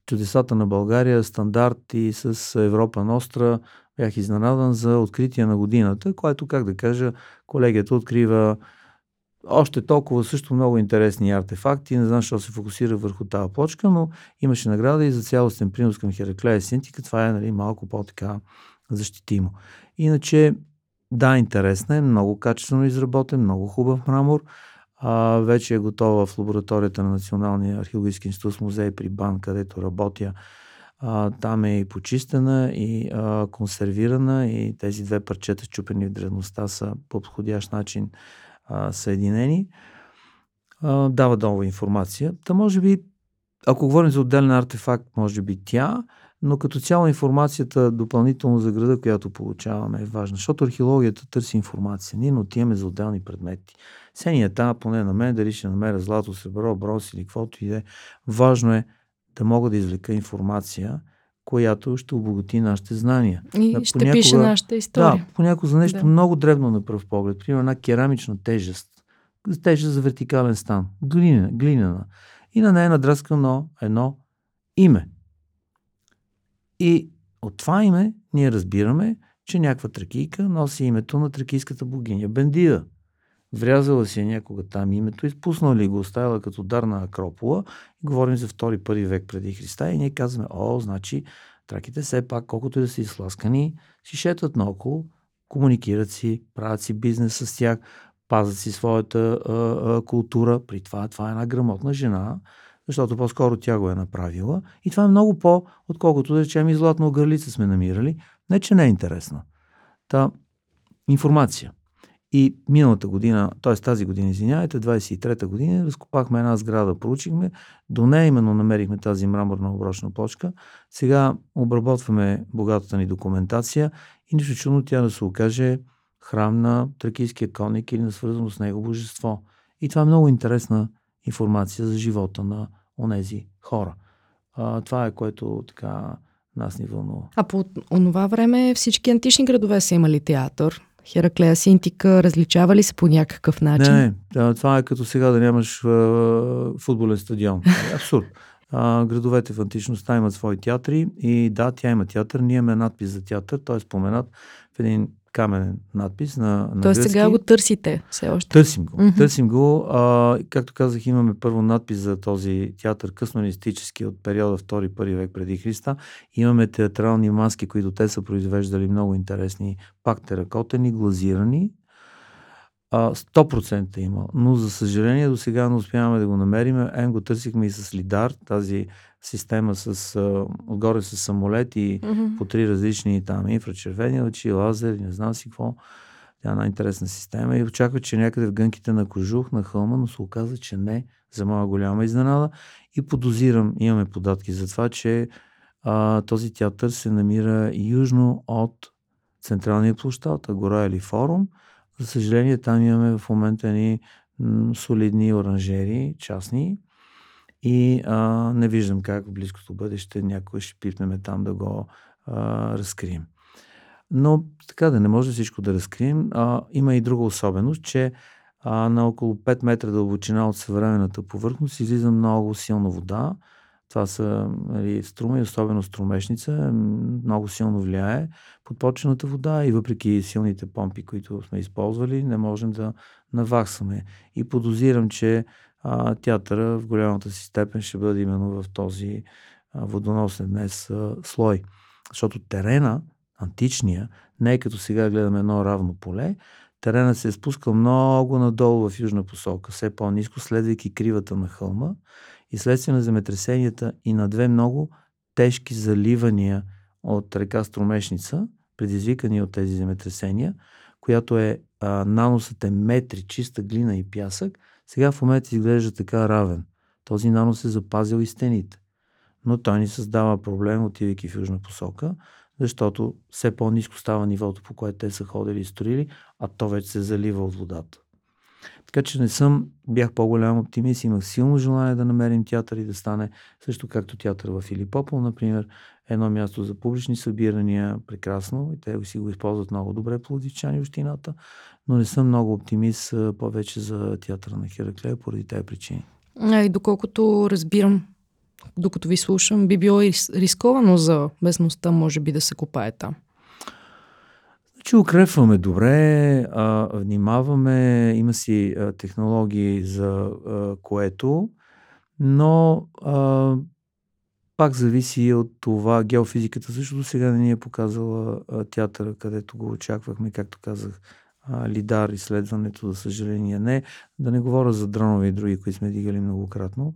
чудесата на България, стандарти с Европа Ностра. Бях изненадан за откритие на годината, което, как да кажа, колегията открива още толкова също много интересни артефакти. Не знам, защо се фокусира върху тази плочка, но имаше награда и за цялостен принос към Хераклея Синтика. Това е, нали, малко по-така защитимо. Иначе, да, интересна е, много качествено изработен, много хубав мрамор. А, вече е готова в лабораторията на Националния археологически институт в музей при БАН, където работя. А, там е и почистена, и а, консервирана, и тези две парчета, чупени в древността, са по подходящ начин а, съединени. А, дава нова информация. Та може би, ако говорим за отделен артефакт, може би тя, но като цяло информацията допълнително за града, която получаваме, е важна, защото археологията търси информация. Ние не отиваме за отделни предмети. Сенията, поне на мен, дали ще намеря злато, сребро, бронз или каквото и да е, важно е да мога да извлека информация, която ще обогати нашите знания. И да, ще понякога, пише нашата история. Да, понякога за нещо да. много древно на пръв поглед. Примерно една керамична тежест. Тежест за вертикален стан. Глинена. глинена. И на нея е надръскано едно име. И от това име ние разбираме, че някаква тракийка носи името на тракийската богиня Бендида. Врязала си някога там името, изпуснала ли го, оставила като дар на Акропола. Говорим за втори-първи век преди Христа и ние казваме, о, значи траките все пак, колкото и да са изласкани, си шетват наоколо, комуникират си, правят си бизнес с тях, пазят си своята а, а, култура. При това, това е една грамотна жена, защото по-скоро тя го е направила. И това е много по, отколкото да речем и златна огърлица сме намирали. Не, че не е интересна. Та информация. И миналата година, т.е. тази година, извинявайте, двайсет и трета година, разкопахме една сграда, проучихме. До нея именно намерихме тази мраморна оброчна плочка. Сега обработваме богатата ни документация и нищо чудно тя да се окаже храм на тракийския конник или на свързано с него божество. И това е много интересна информация за живота на онези хора. А, това е което така нас ни вълнува. А по онова време всички антични градове са имали театър. Хераклея Синтика различава ли се по някакъв начин? Не, не. Това е като сега да нямаш е, футболен стадион. Абсурд. А, градовете в античността имат свои театри и да, тя има театър. Ние имаме надпис за театър. Той е споменат в един каменен надпис на, на гръцки. Тоест сега го търсите все още? Търсим го. Mm-hmm. Търсим го. А, както казах, имаме първо надпис за този театър, късноелистически от периода втори-първи век преди Христа. Имаме театрални маски, които те са произвеждали много интересни, пак теракотени, глазирани. А, сто процента има. Но за съжаление до сега не успяваме да го намерим. Ем го търсихме и с Лидар, тази система с, а, отгоре с самолет и mm-hmm. по три различни там инфрачервени лъчи, лазер и не знам си какво. Тя е една интересна система и очаква, че някъде в гънките на кожух, на хълма, но се оказа, че не, за моя голяма изненада. И подозирам, имаме податки за това, че а, този театър се намира южно от централния площад, Агора или Форум. За съжаление, там имаме в момента ни м- солидни оранжери, частни, и а, не виждам как в близкото бъдеще някой ще пипнеме там да го а, разкрием. Но така да не може всичко да разкрием. А, има и друга особеност, че а, на около пет метра дълбочина от съвременната повърхност излиза много силна вода. Това са нали, Струма и особено Струмешница. Много силно влияе подпочвената вода и въпреки силните помпи, които сме използвали, не можем да наваксаме. И подозирам, че а, театъра в голямата си степен ще бъде именно в този а, водоносен днес а, слой. Защото терена, античния, не е като сега гледаме едно равно поле, теренът се е спускал много надолу в южна посока, все по-ниско, следвайки кривата на хълма. И следствие на земетресенията и на две много тежки заливания от река Струмешница, предизвикани от тези земетресения, която е а, наносът е метри чиста глина и пясък, сега в момента изглежда така равен. Този нанос е запазил и стените. Но той ни създава проблем, отивайки в южна посока, защото все по-ниско става нивото, по което те са ходили и строили, а то вече се залива от водата. Така че не съм, бях по-голям оптимист, имах силно желание да намерим театър и да стане също както театър в Филипопол, например, едно място за публични събирания, прекрасно, и те си го използват много добре пловдивчани общината, но не съм много оптимист повече за театъра на Хераклея поради тези причини. А и доколкото разбирам, докато ви слушам, би било рисковано за местността, може би да се копае там. Че укрепваме добре, а, внимаваме, има си а, технологии за а, което, но а, пак зависи от това. Геофизиката също до сега не ни е показала а, театъра, където го очаквахме, както казах, а, Лидар изследването, за съжаление не. Да не говоря за дранове и други, които сме дигали многократно.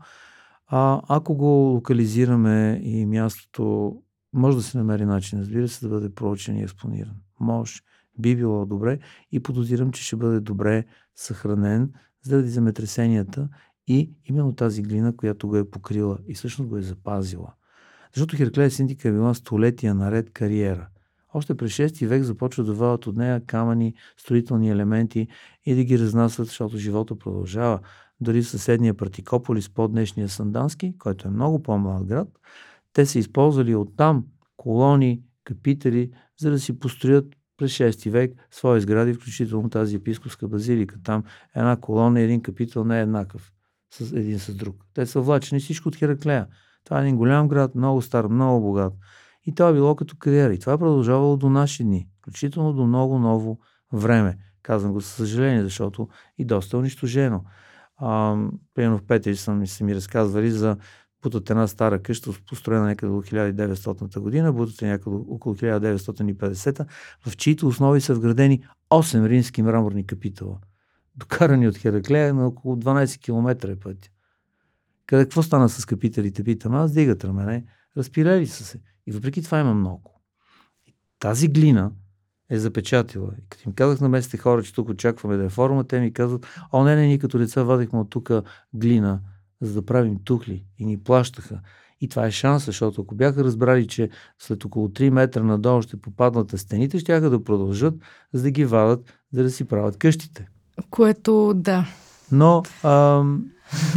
А, ако го локализираме и мястото, може да се намери начин, разбира се, да бъде проучен и експониран. Може, би било добре и подозирам, че ще бъде добре съхранен заради земетресенията и именно тази глина, която го е покрила и всъщност го е запазила. Защото Хераклея Синтика е била столетия наред кариера. Още през шести век започва да вадят от нея камъни, строителни елементи и да ги разнасят, защото живота продължава. Дори в съседния Партикополис под днешния Сандански, който е много по-млад град, те са използвали оттам колони, капители, за да си построят през шести век свои сгради, включително тази епископска базилика. Там една колона и един капител не е еднакъв с един с друг. Те са влачени всичко от Хераклея. Това е един голям град, много стар, много богат. И това е било като кариера. И това е продължавало до наши дни, включително до много ново време. Казвам го със съжаление, защото и доста унищожено. А, примерно в Петрич съм, са ми разказвали за бутат една стара къща, построена някъде до хиляда и деветстотна година, бутат някъде около хиляда деветстотин и петдесета, в чието основи са вградени осем римски мраморни капитала, докарани от Хераклея на около дванадесет километра е пътя. Къде какво стана с капителите, питам аз, дигат рамене, разпилели са се. И въпреки това има много. И тази глина е запечатила. И като им казах на местните хора, че тук очакваме да е форума, те ми казват, о не, не, ние като деца вадихме от тук глина, за да правим тухли и ни плащаха. И това е шанс, защото ако бяха разбрали, че след около три метра надолу ще попаднат стените, щяха да продължат, за да ги вадат, за да си правят къщите. Което да. Но ам,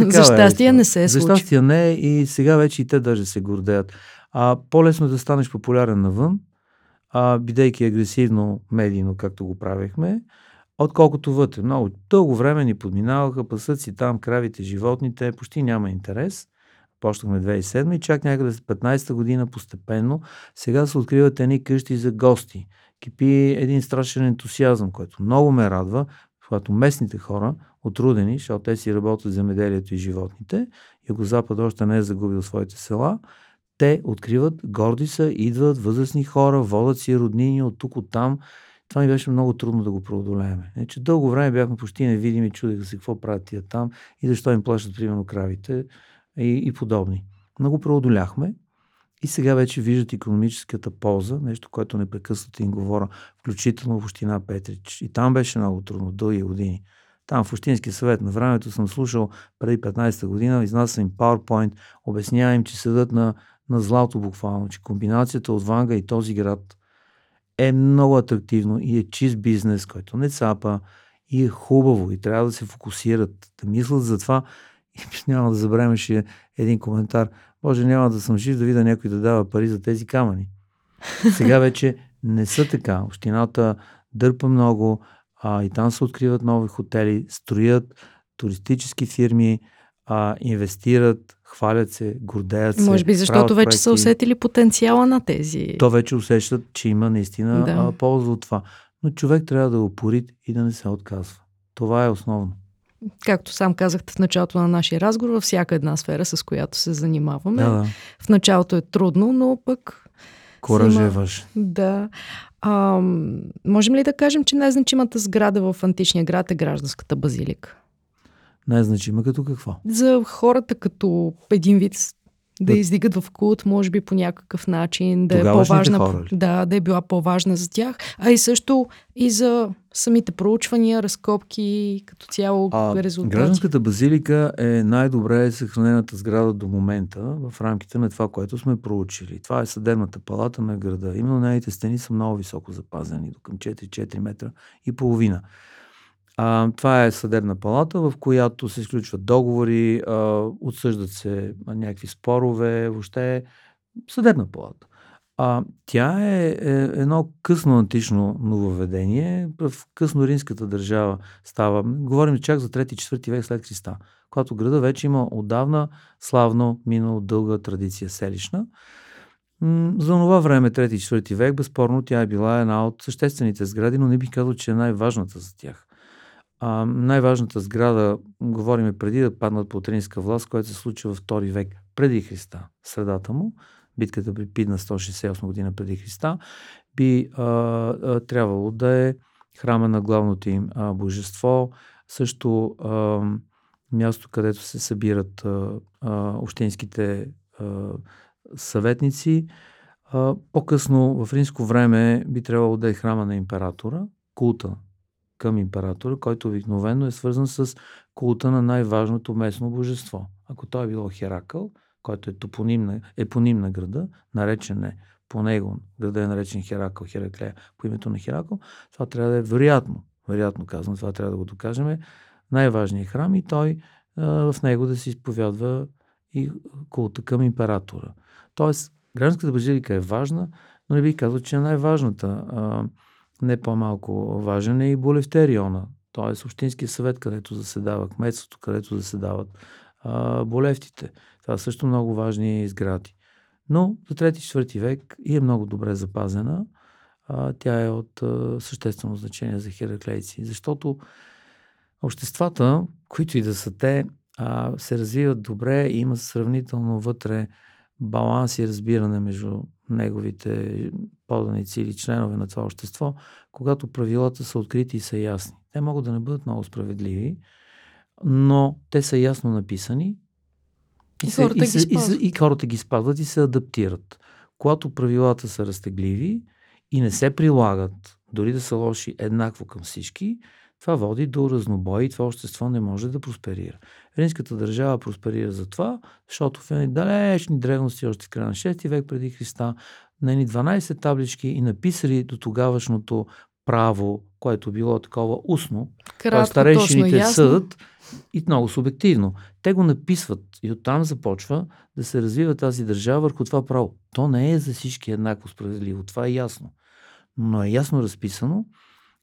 за щастие е, не се е случило. За щастие не е и сега вече и те даже се гордеят. А, по-лесно да станеш популярен навън, а, бидейки агресивно медийно, както го правихме, отколкото вътре. Много дълго време ни подминаваха, пасът си там, кравите, животните, почти няма интерес. Почнахме две хиляди и седма и чак някъде с петнадесета година постепенно. Сега се откриват едни къщи за гости. Кипи един страшен ентусиазъм, който много ме радва, когато местните хора, отрудени, защото те си работят в земеделието и животните, Югозапад още не е загубил своите села, те откриват, горди са, идват възрастни хора, водят си роднини от тук, от там. Това ми беше много трудно да го преодолеем. Не, че дълго време бяхме почти невидими, чудеха се какво правят тия там и защо им плащат, примерно, кравите и, и подобни. Но го преодоляхме и сега вече виждат икономическата полза, нещо, което непрекъснато им говоря, включително в община Петрич. И там беше много трудно, дълги години. Там в Общинския съвет на времето съм слушал преди петнадесета година, изнасям им PowerPoint, обяснявам им, че седат на, на злато буквално, че комбинацията от Ванга и този град е много атрактивно и е чист бизнес, който не цапа и е хубаво и трябва да се фокусират, да мислят за това. И няма да забравяш един коментар. Боже, няма да съм жив да видя някой да дава пари за тези камъни. Сега вече не са така. Общината дърпа много а, и там се откриват нови хотели, строят туристически фирми, а, инвестират, хвалят се, гордеят се. Може би защото вече са усетили потенциала на тези. То вече усещат, че има наистина да. а, полза от това. Но човек трябва да е упорит и да не се отказва. Това е основно. Както сам казахте в началото на нашия разговор, във всяка една сфера, с която се занимаваме. Да, да. В началото е трудно, но пък... Кораж е важен. Да. А, можем ли да кажем, че най-значимата сграда в античния град е гражданската базилика? Най-значима като какво? За хората като един вид да, да издигат в култ, може би по някакъв начин, да е по-важна, хора, да, да е била по-важна за тях, а и също и за самите проучвания, разкопки, като цяло а, резултати. Гражданската базилика е най-добре съхранената сграда до момента в рамките на това, което сме проучили. Това е съдебната палата на града. Именно нейните стени са много високо запазени, до към четири метра и половина. А, това е съдебна палата, в която се изключват договори, а, отсъждат се някакви спорове, въобще е съдебна палата. А, тя е, е едно късно антично нововведение в късно римската държава става. Говорим чак за трети-четвърти век след Христа, когато града вече има отдавна славно минало дълга традиция селищна. За това време, трети-четвърти век, безспорно тя е била една от съществените сгради, но не бих казал, че е най-важната за тях. А, най-важната сграда, говорим преди да паднат под римска власт, която се случи във втори век преди Христа, средата му, битката при Пидна сто шейсет и осма година преди Христа, би а, а, трябвало да е храма на главното им а, божество, също а, място, където се събират а, а, общинските а, съветници. А, по-късно в римско време би трябвало да е храма на императора, култа към императора, който обикновено е свързан с култа на най-важното местно божество. Ако той е било Херакъл, който е топоним на, епоним на града, наречен е по него, града е наречен Херакъл, Хераклея по името на Херакъл, това трябва да е вероятно, вероятно казано, това трябва да го докажем, най-важният храм и той а, в него да се изповядва и култа към императора. Тоест, гражданската базилика е важна, но не би казал, че е най-важната. А, не по-малко важен е и болефтериона, т.е. общинския съвет, където заседава кметството, където заседават а, болефтите. Това са също много важни сгради. Но за трети-четвърти век и е много добре запазена. А, тя е от а, съществено значение за хераклейци, защото обществата, които и да са те, а, се развиват добре и имат сравнително вътре баланс и разбиране между неговите поданици или членове на това общество, когато правилата са открити и са ясни. Те могат да не бъдат много справедливи, но те са ясно написани и, и, се, хората, и, се, ги и, и хората ги спазват и се адаптират. Когато правилата са разтегливи и не се прилагат, дори да са лоши еднакво към всички, това води до разнобой и това общество не може да просперира. Римската държава просперира за това, защото в едни далечни древности, още в края на шести век преди Христа, на едни дванайсет таблички и написали до тогавашното право, което било такова устно, кратко, старейшините точно, съдат и много субективно. Те го написват и оттам започва да се развива тази държава върху това право. То не е за всички еднакво справедливо, това е ясно. Но е ясно разписано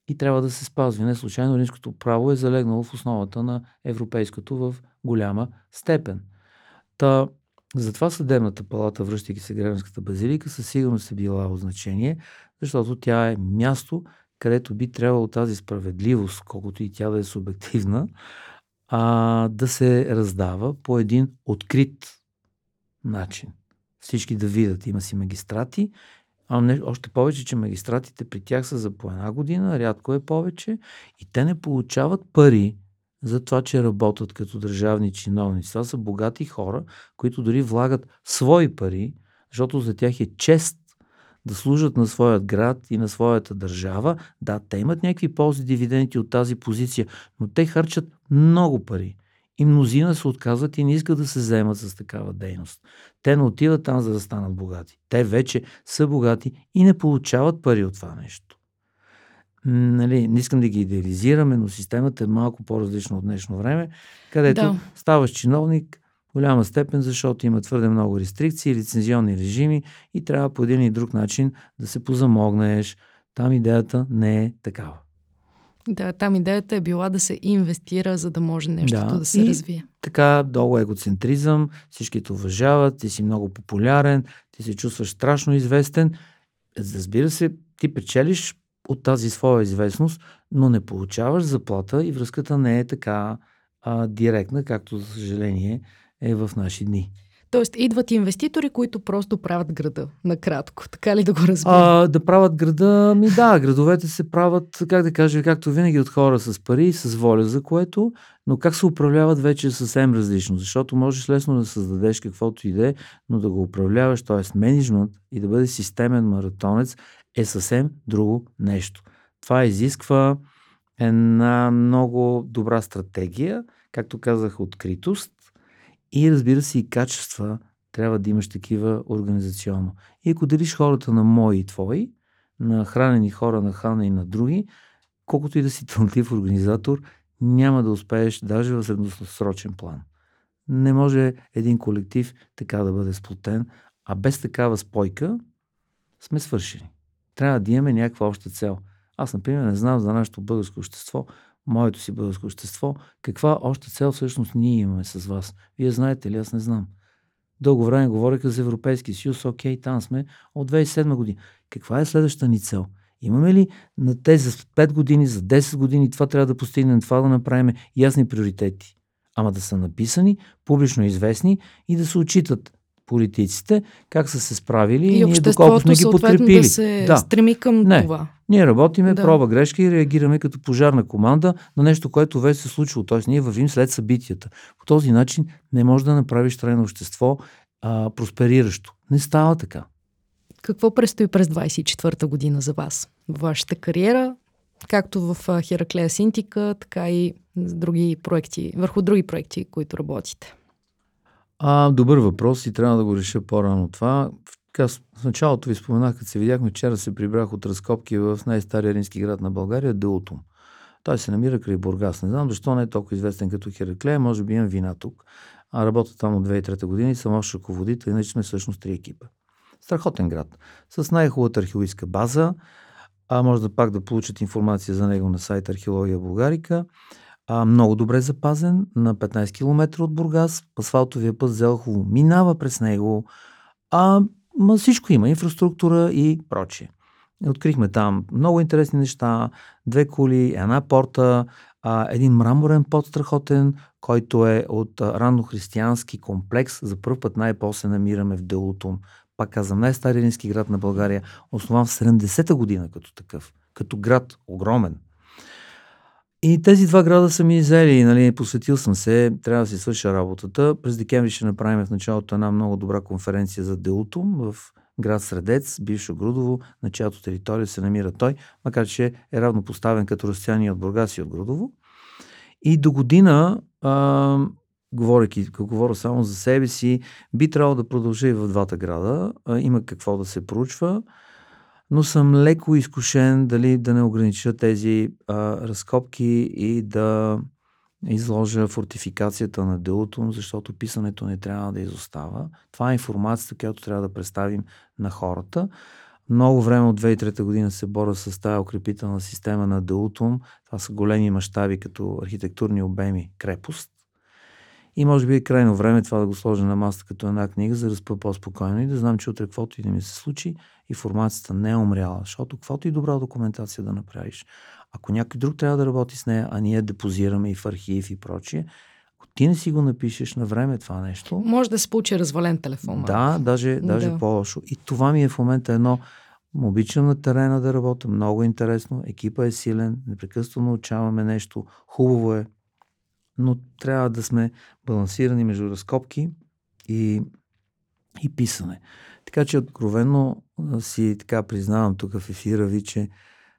и трябва да се спазва. Не случайно римското право е залегнало в основата на европейското в голяма степен. Та, затова съдебната палата, връщайки се гражданската базилика, със сигурност е била от значение, защото тя е място, където би трябвало тази справедливост, колкото и тя да е субективна, а, да се раздава по един открит начин. Всички да видят. Има си магистрати, а не, още повече, че магистратите при тях са за по една година, рядко е повече, и те не получават пари за това, че работят като държавни чиновници. Това са богати хора, които дори влагат свои пари, защото за тях е чест да служат на своят град и на своята държава. Да, те имат някакви ползи, дивиденти от тази позиция, но те харчат много пари. И мнозина се отказват и не искат да се заемат с такава дейност. Те не отиват там, за да станат богати. Те вече са богати и не получават пари от това нещо. Нали, не искам да ги идеализираме, но системата е малко по-различна от днешно време, където да. ставаш чиновник в голяма степен, защото има твърде много рестрикции, лицензионни режими и трябва по един и друг начин да се позамогнеш. Там идеята не е такава. Да, там идеята е била да се инвестира, за да може нещото да, да се и развие. Така, долу егоцентризъм, всички те уважават, ти си много популярен, ти се чувстваш страшно известен. Разбира се, ти печелиш от тази своя известност, но не получаваш заплата и връзката не е така а, директна, както, за съжаление, е в наши дни. Тоест, идват инвеститори, които просто правят града, накратко. Така ли да го разбира? Да правят града, ми да, градовете се правят, как да кажа, както винаги, от хора с пари, с воля за което, но как се управляват вече е съвсем различно, защото можеш лесно да създадеш каквото и да е, но да го управляваш, т.е. менеджмент и да бъде системен маратонец е съвсем друго нещо. Това изисква една много добра стратегия, както казах, откритост, и разбира се, и качества трябва да имаш такива организационно. И ако делиш хората на мои и твои, на хранени хора, на хранени на други, колкото и да си талантлив организатор, няма да успееш даже в средносрочен план. Не може един колектив така да бъде сплотен, а без такава спойка сме свършени. Трябва да имаме някаква обща цел. Аз, например, не знам за нашето българско общество, моето си българско общество, каква още цел всъщност ние имаме с вас. Вие знаете ли, аз не знам. Дълго време говореха за Европейски съюз, окей, там сме от две хиляди и седма година. Каква е следващата ни цел? Имаме ли на тези за пет години, за десет години, това трябва да постигнем, това да направим, ясни приоритети? Ама да са написани, публично известни и да се отчитат политиците, как са се справили и, и ние доколко сме ги подкрепили. Да се да. Стреми към не. Това. Ние работиме, да. проба грешки и реагираме като пожарна команда на нещо, което вече се случило. Т.е. ние вървим след събитията. По този начин не можеш да направиш трайно общество а, проспериращо. Не става така. Какво предстои през двайсет и четвърта година за вас? Вашата кариера, както в Хераклея Синтика, така и други проекти, върху други проекти, които работите. А, добър въпрос и трябва да го реша по-рано това. В началото ви споменах, като се видяхме, вчера се прибрах от разкопки в най-стария римски град на България, Делутун. Той се намира край Бургас. Не знам защо не е толкова известен като Хераклея, може би имам вина тук. А работя там от две хиляди и трета година и съм още ръководител, иначе сме всъщност три екипа. Страхотен град, с най-хубавата археологическа база, а може да пак да получат информация за него на сайта Археология Българика. А, много добре запазен, на петнайсет километра от Бургас, асфалтовия път Зелхово минава през него, а ма, всичко има, инфраструктура и прочее. Открихме там много интересни неща, две кули, една порта, а, един мраморен подстрахотен, който е от раннохристиянски комплекс. За първ път най-после намираме в Делутун. Пак казвам, най-стария римски град на България, основан в седемдесета година като такъв, като град огромен. И тези два града са ми взели, нали, посветил съм се, трябва да си свърша работата. През декември ще направим в началото една много добра конференция за Делутун в град Средец, бившо Грудово, на чиято територия се намира той, макар че е равнопоставен като разстояние от Бургас и от Грудово. И до година, а, говоряки, говоря само за себе си, би трябвало да продължа и в двата града, а, има какво да се проучва. Но съм леко изкушен дали да не огранича тези а, разкопки и да изложа фортификацията на Делутун, защото писането не трябва да изостава. Това е информацията, която трябва да представим на хората. Много време от две хиляди и трета година се боря с тая укрепителна система на Делутун. Това са големи мащаби като архитектурни обеми, крепост. И може би е крайно време това да го сложа на масата като една книга, за да спя по-спокойно и да знам, че утре каквото и да ми се случи, информацията не е умряла, защото каквото и добра документация да направиш, ако някой друг трябва да работи с нея, а ние депозираме и в архив и прочие, ако ти не си го напишеш на време това нещо... Може да се получи развален телефон. Да, даже, даже да. По-лошо. И това ми е в момента едно... Обичам на терена да работя, много интересно, екипа е силен, непрекъснато научаваме нещо, хубаво е, но трябва да сме балансирани между разкопки и, и писане. Така че откровенно си така признавам тук в ефира ви, че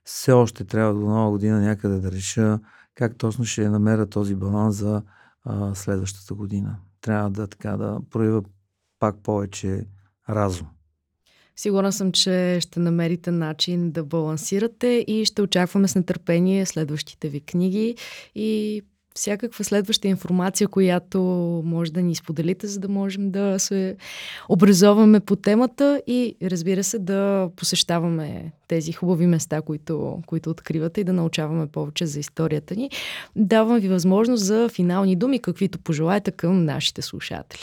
все още трябва до нова година някъде да реша как точно ще намеря този баланс за а, следващата година. Трябва да, така, да проявя пак повече разум. Сигурна съм, че ще намерите начин да балансирате и ще очакваме с нетърпение следващите ви книги и всякаква следваща информация, която може да ни споделите, за да можем да се образоваме по темата и разбира се да посещаваме тези хубави места, които, които откривате и да научаваме повече за историята ни. Давам ви възможност за финални думи, каквито пожелаете към нашите слушатели.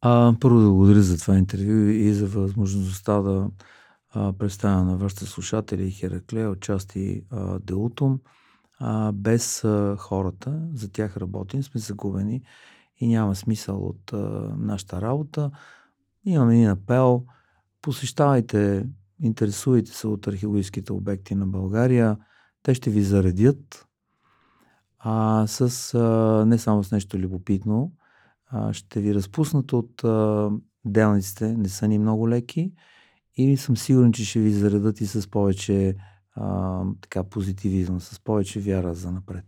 А, първо да благодаря за това интервю и за възможността да представя на вашите слушатели Хераклея, отчасти Делутун. Без а, хората, за тях работим, сме загубени и няма смисъл от а, нашата работа. Имаме един апел. Посещавайте, интересувайте се от археологическите обекти на България. Те ще ви заредят а, с, а, не само с нещо любопитно, а, ще ви разпуснат от а, делниците, не са ни много леки. И съм сигурен, че ще ви заредат и с повече а, така, позитивизъм, с повече вяра за напред.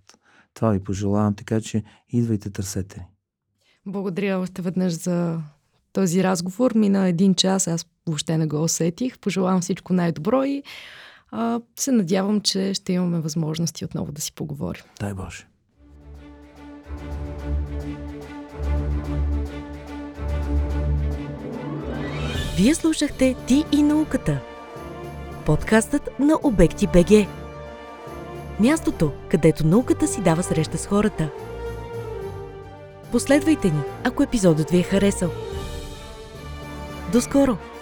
Това ви пожелавам, така че идвайте, търсете ни. Благодаря още веднъж за този разговор. Мина един час, аз въобще не го усетих. Пожелавам всичко най-добро и а, се надявам, че ще имаме възможности отново да си поговорим. Дай Боже! Вие слушахте Ти и науката. Подкастът на Обекти БГ. Мястото, където науката си дава среща с хората. Последвайте ни, ако епизодът ви е харесал. До скоро!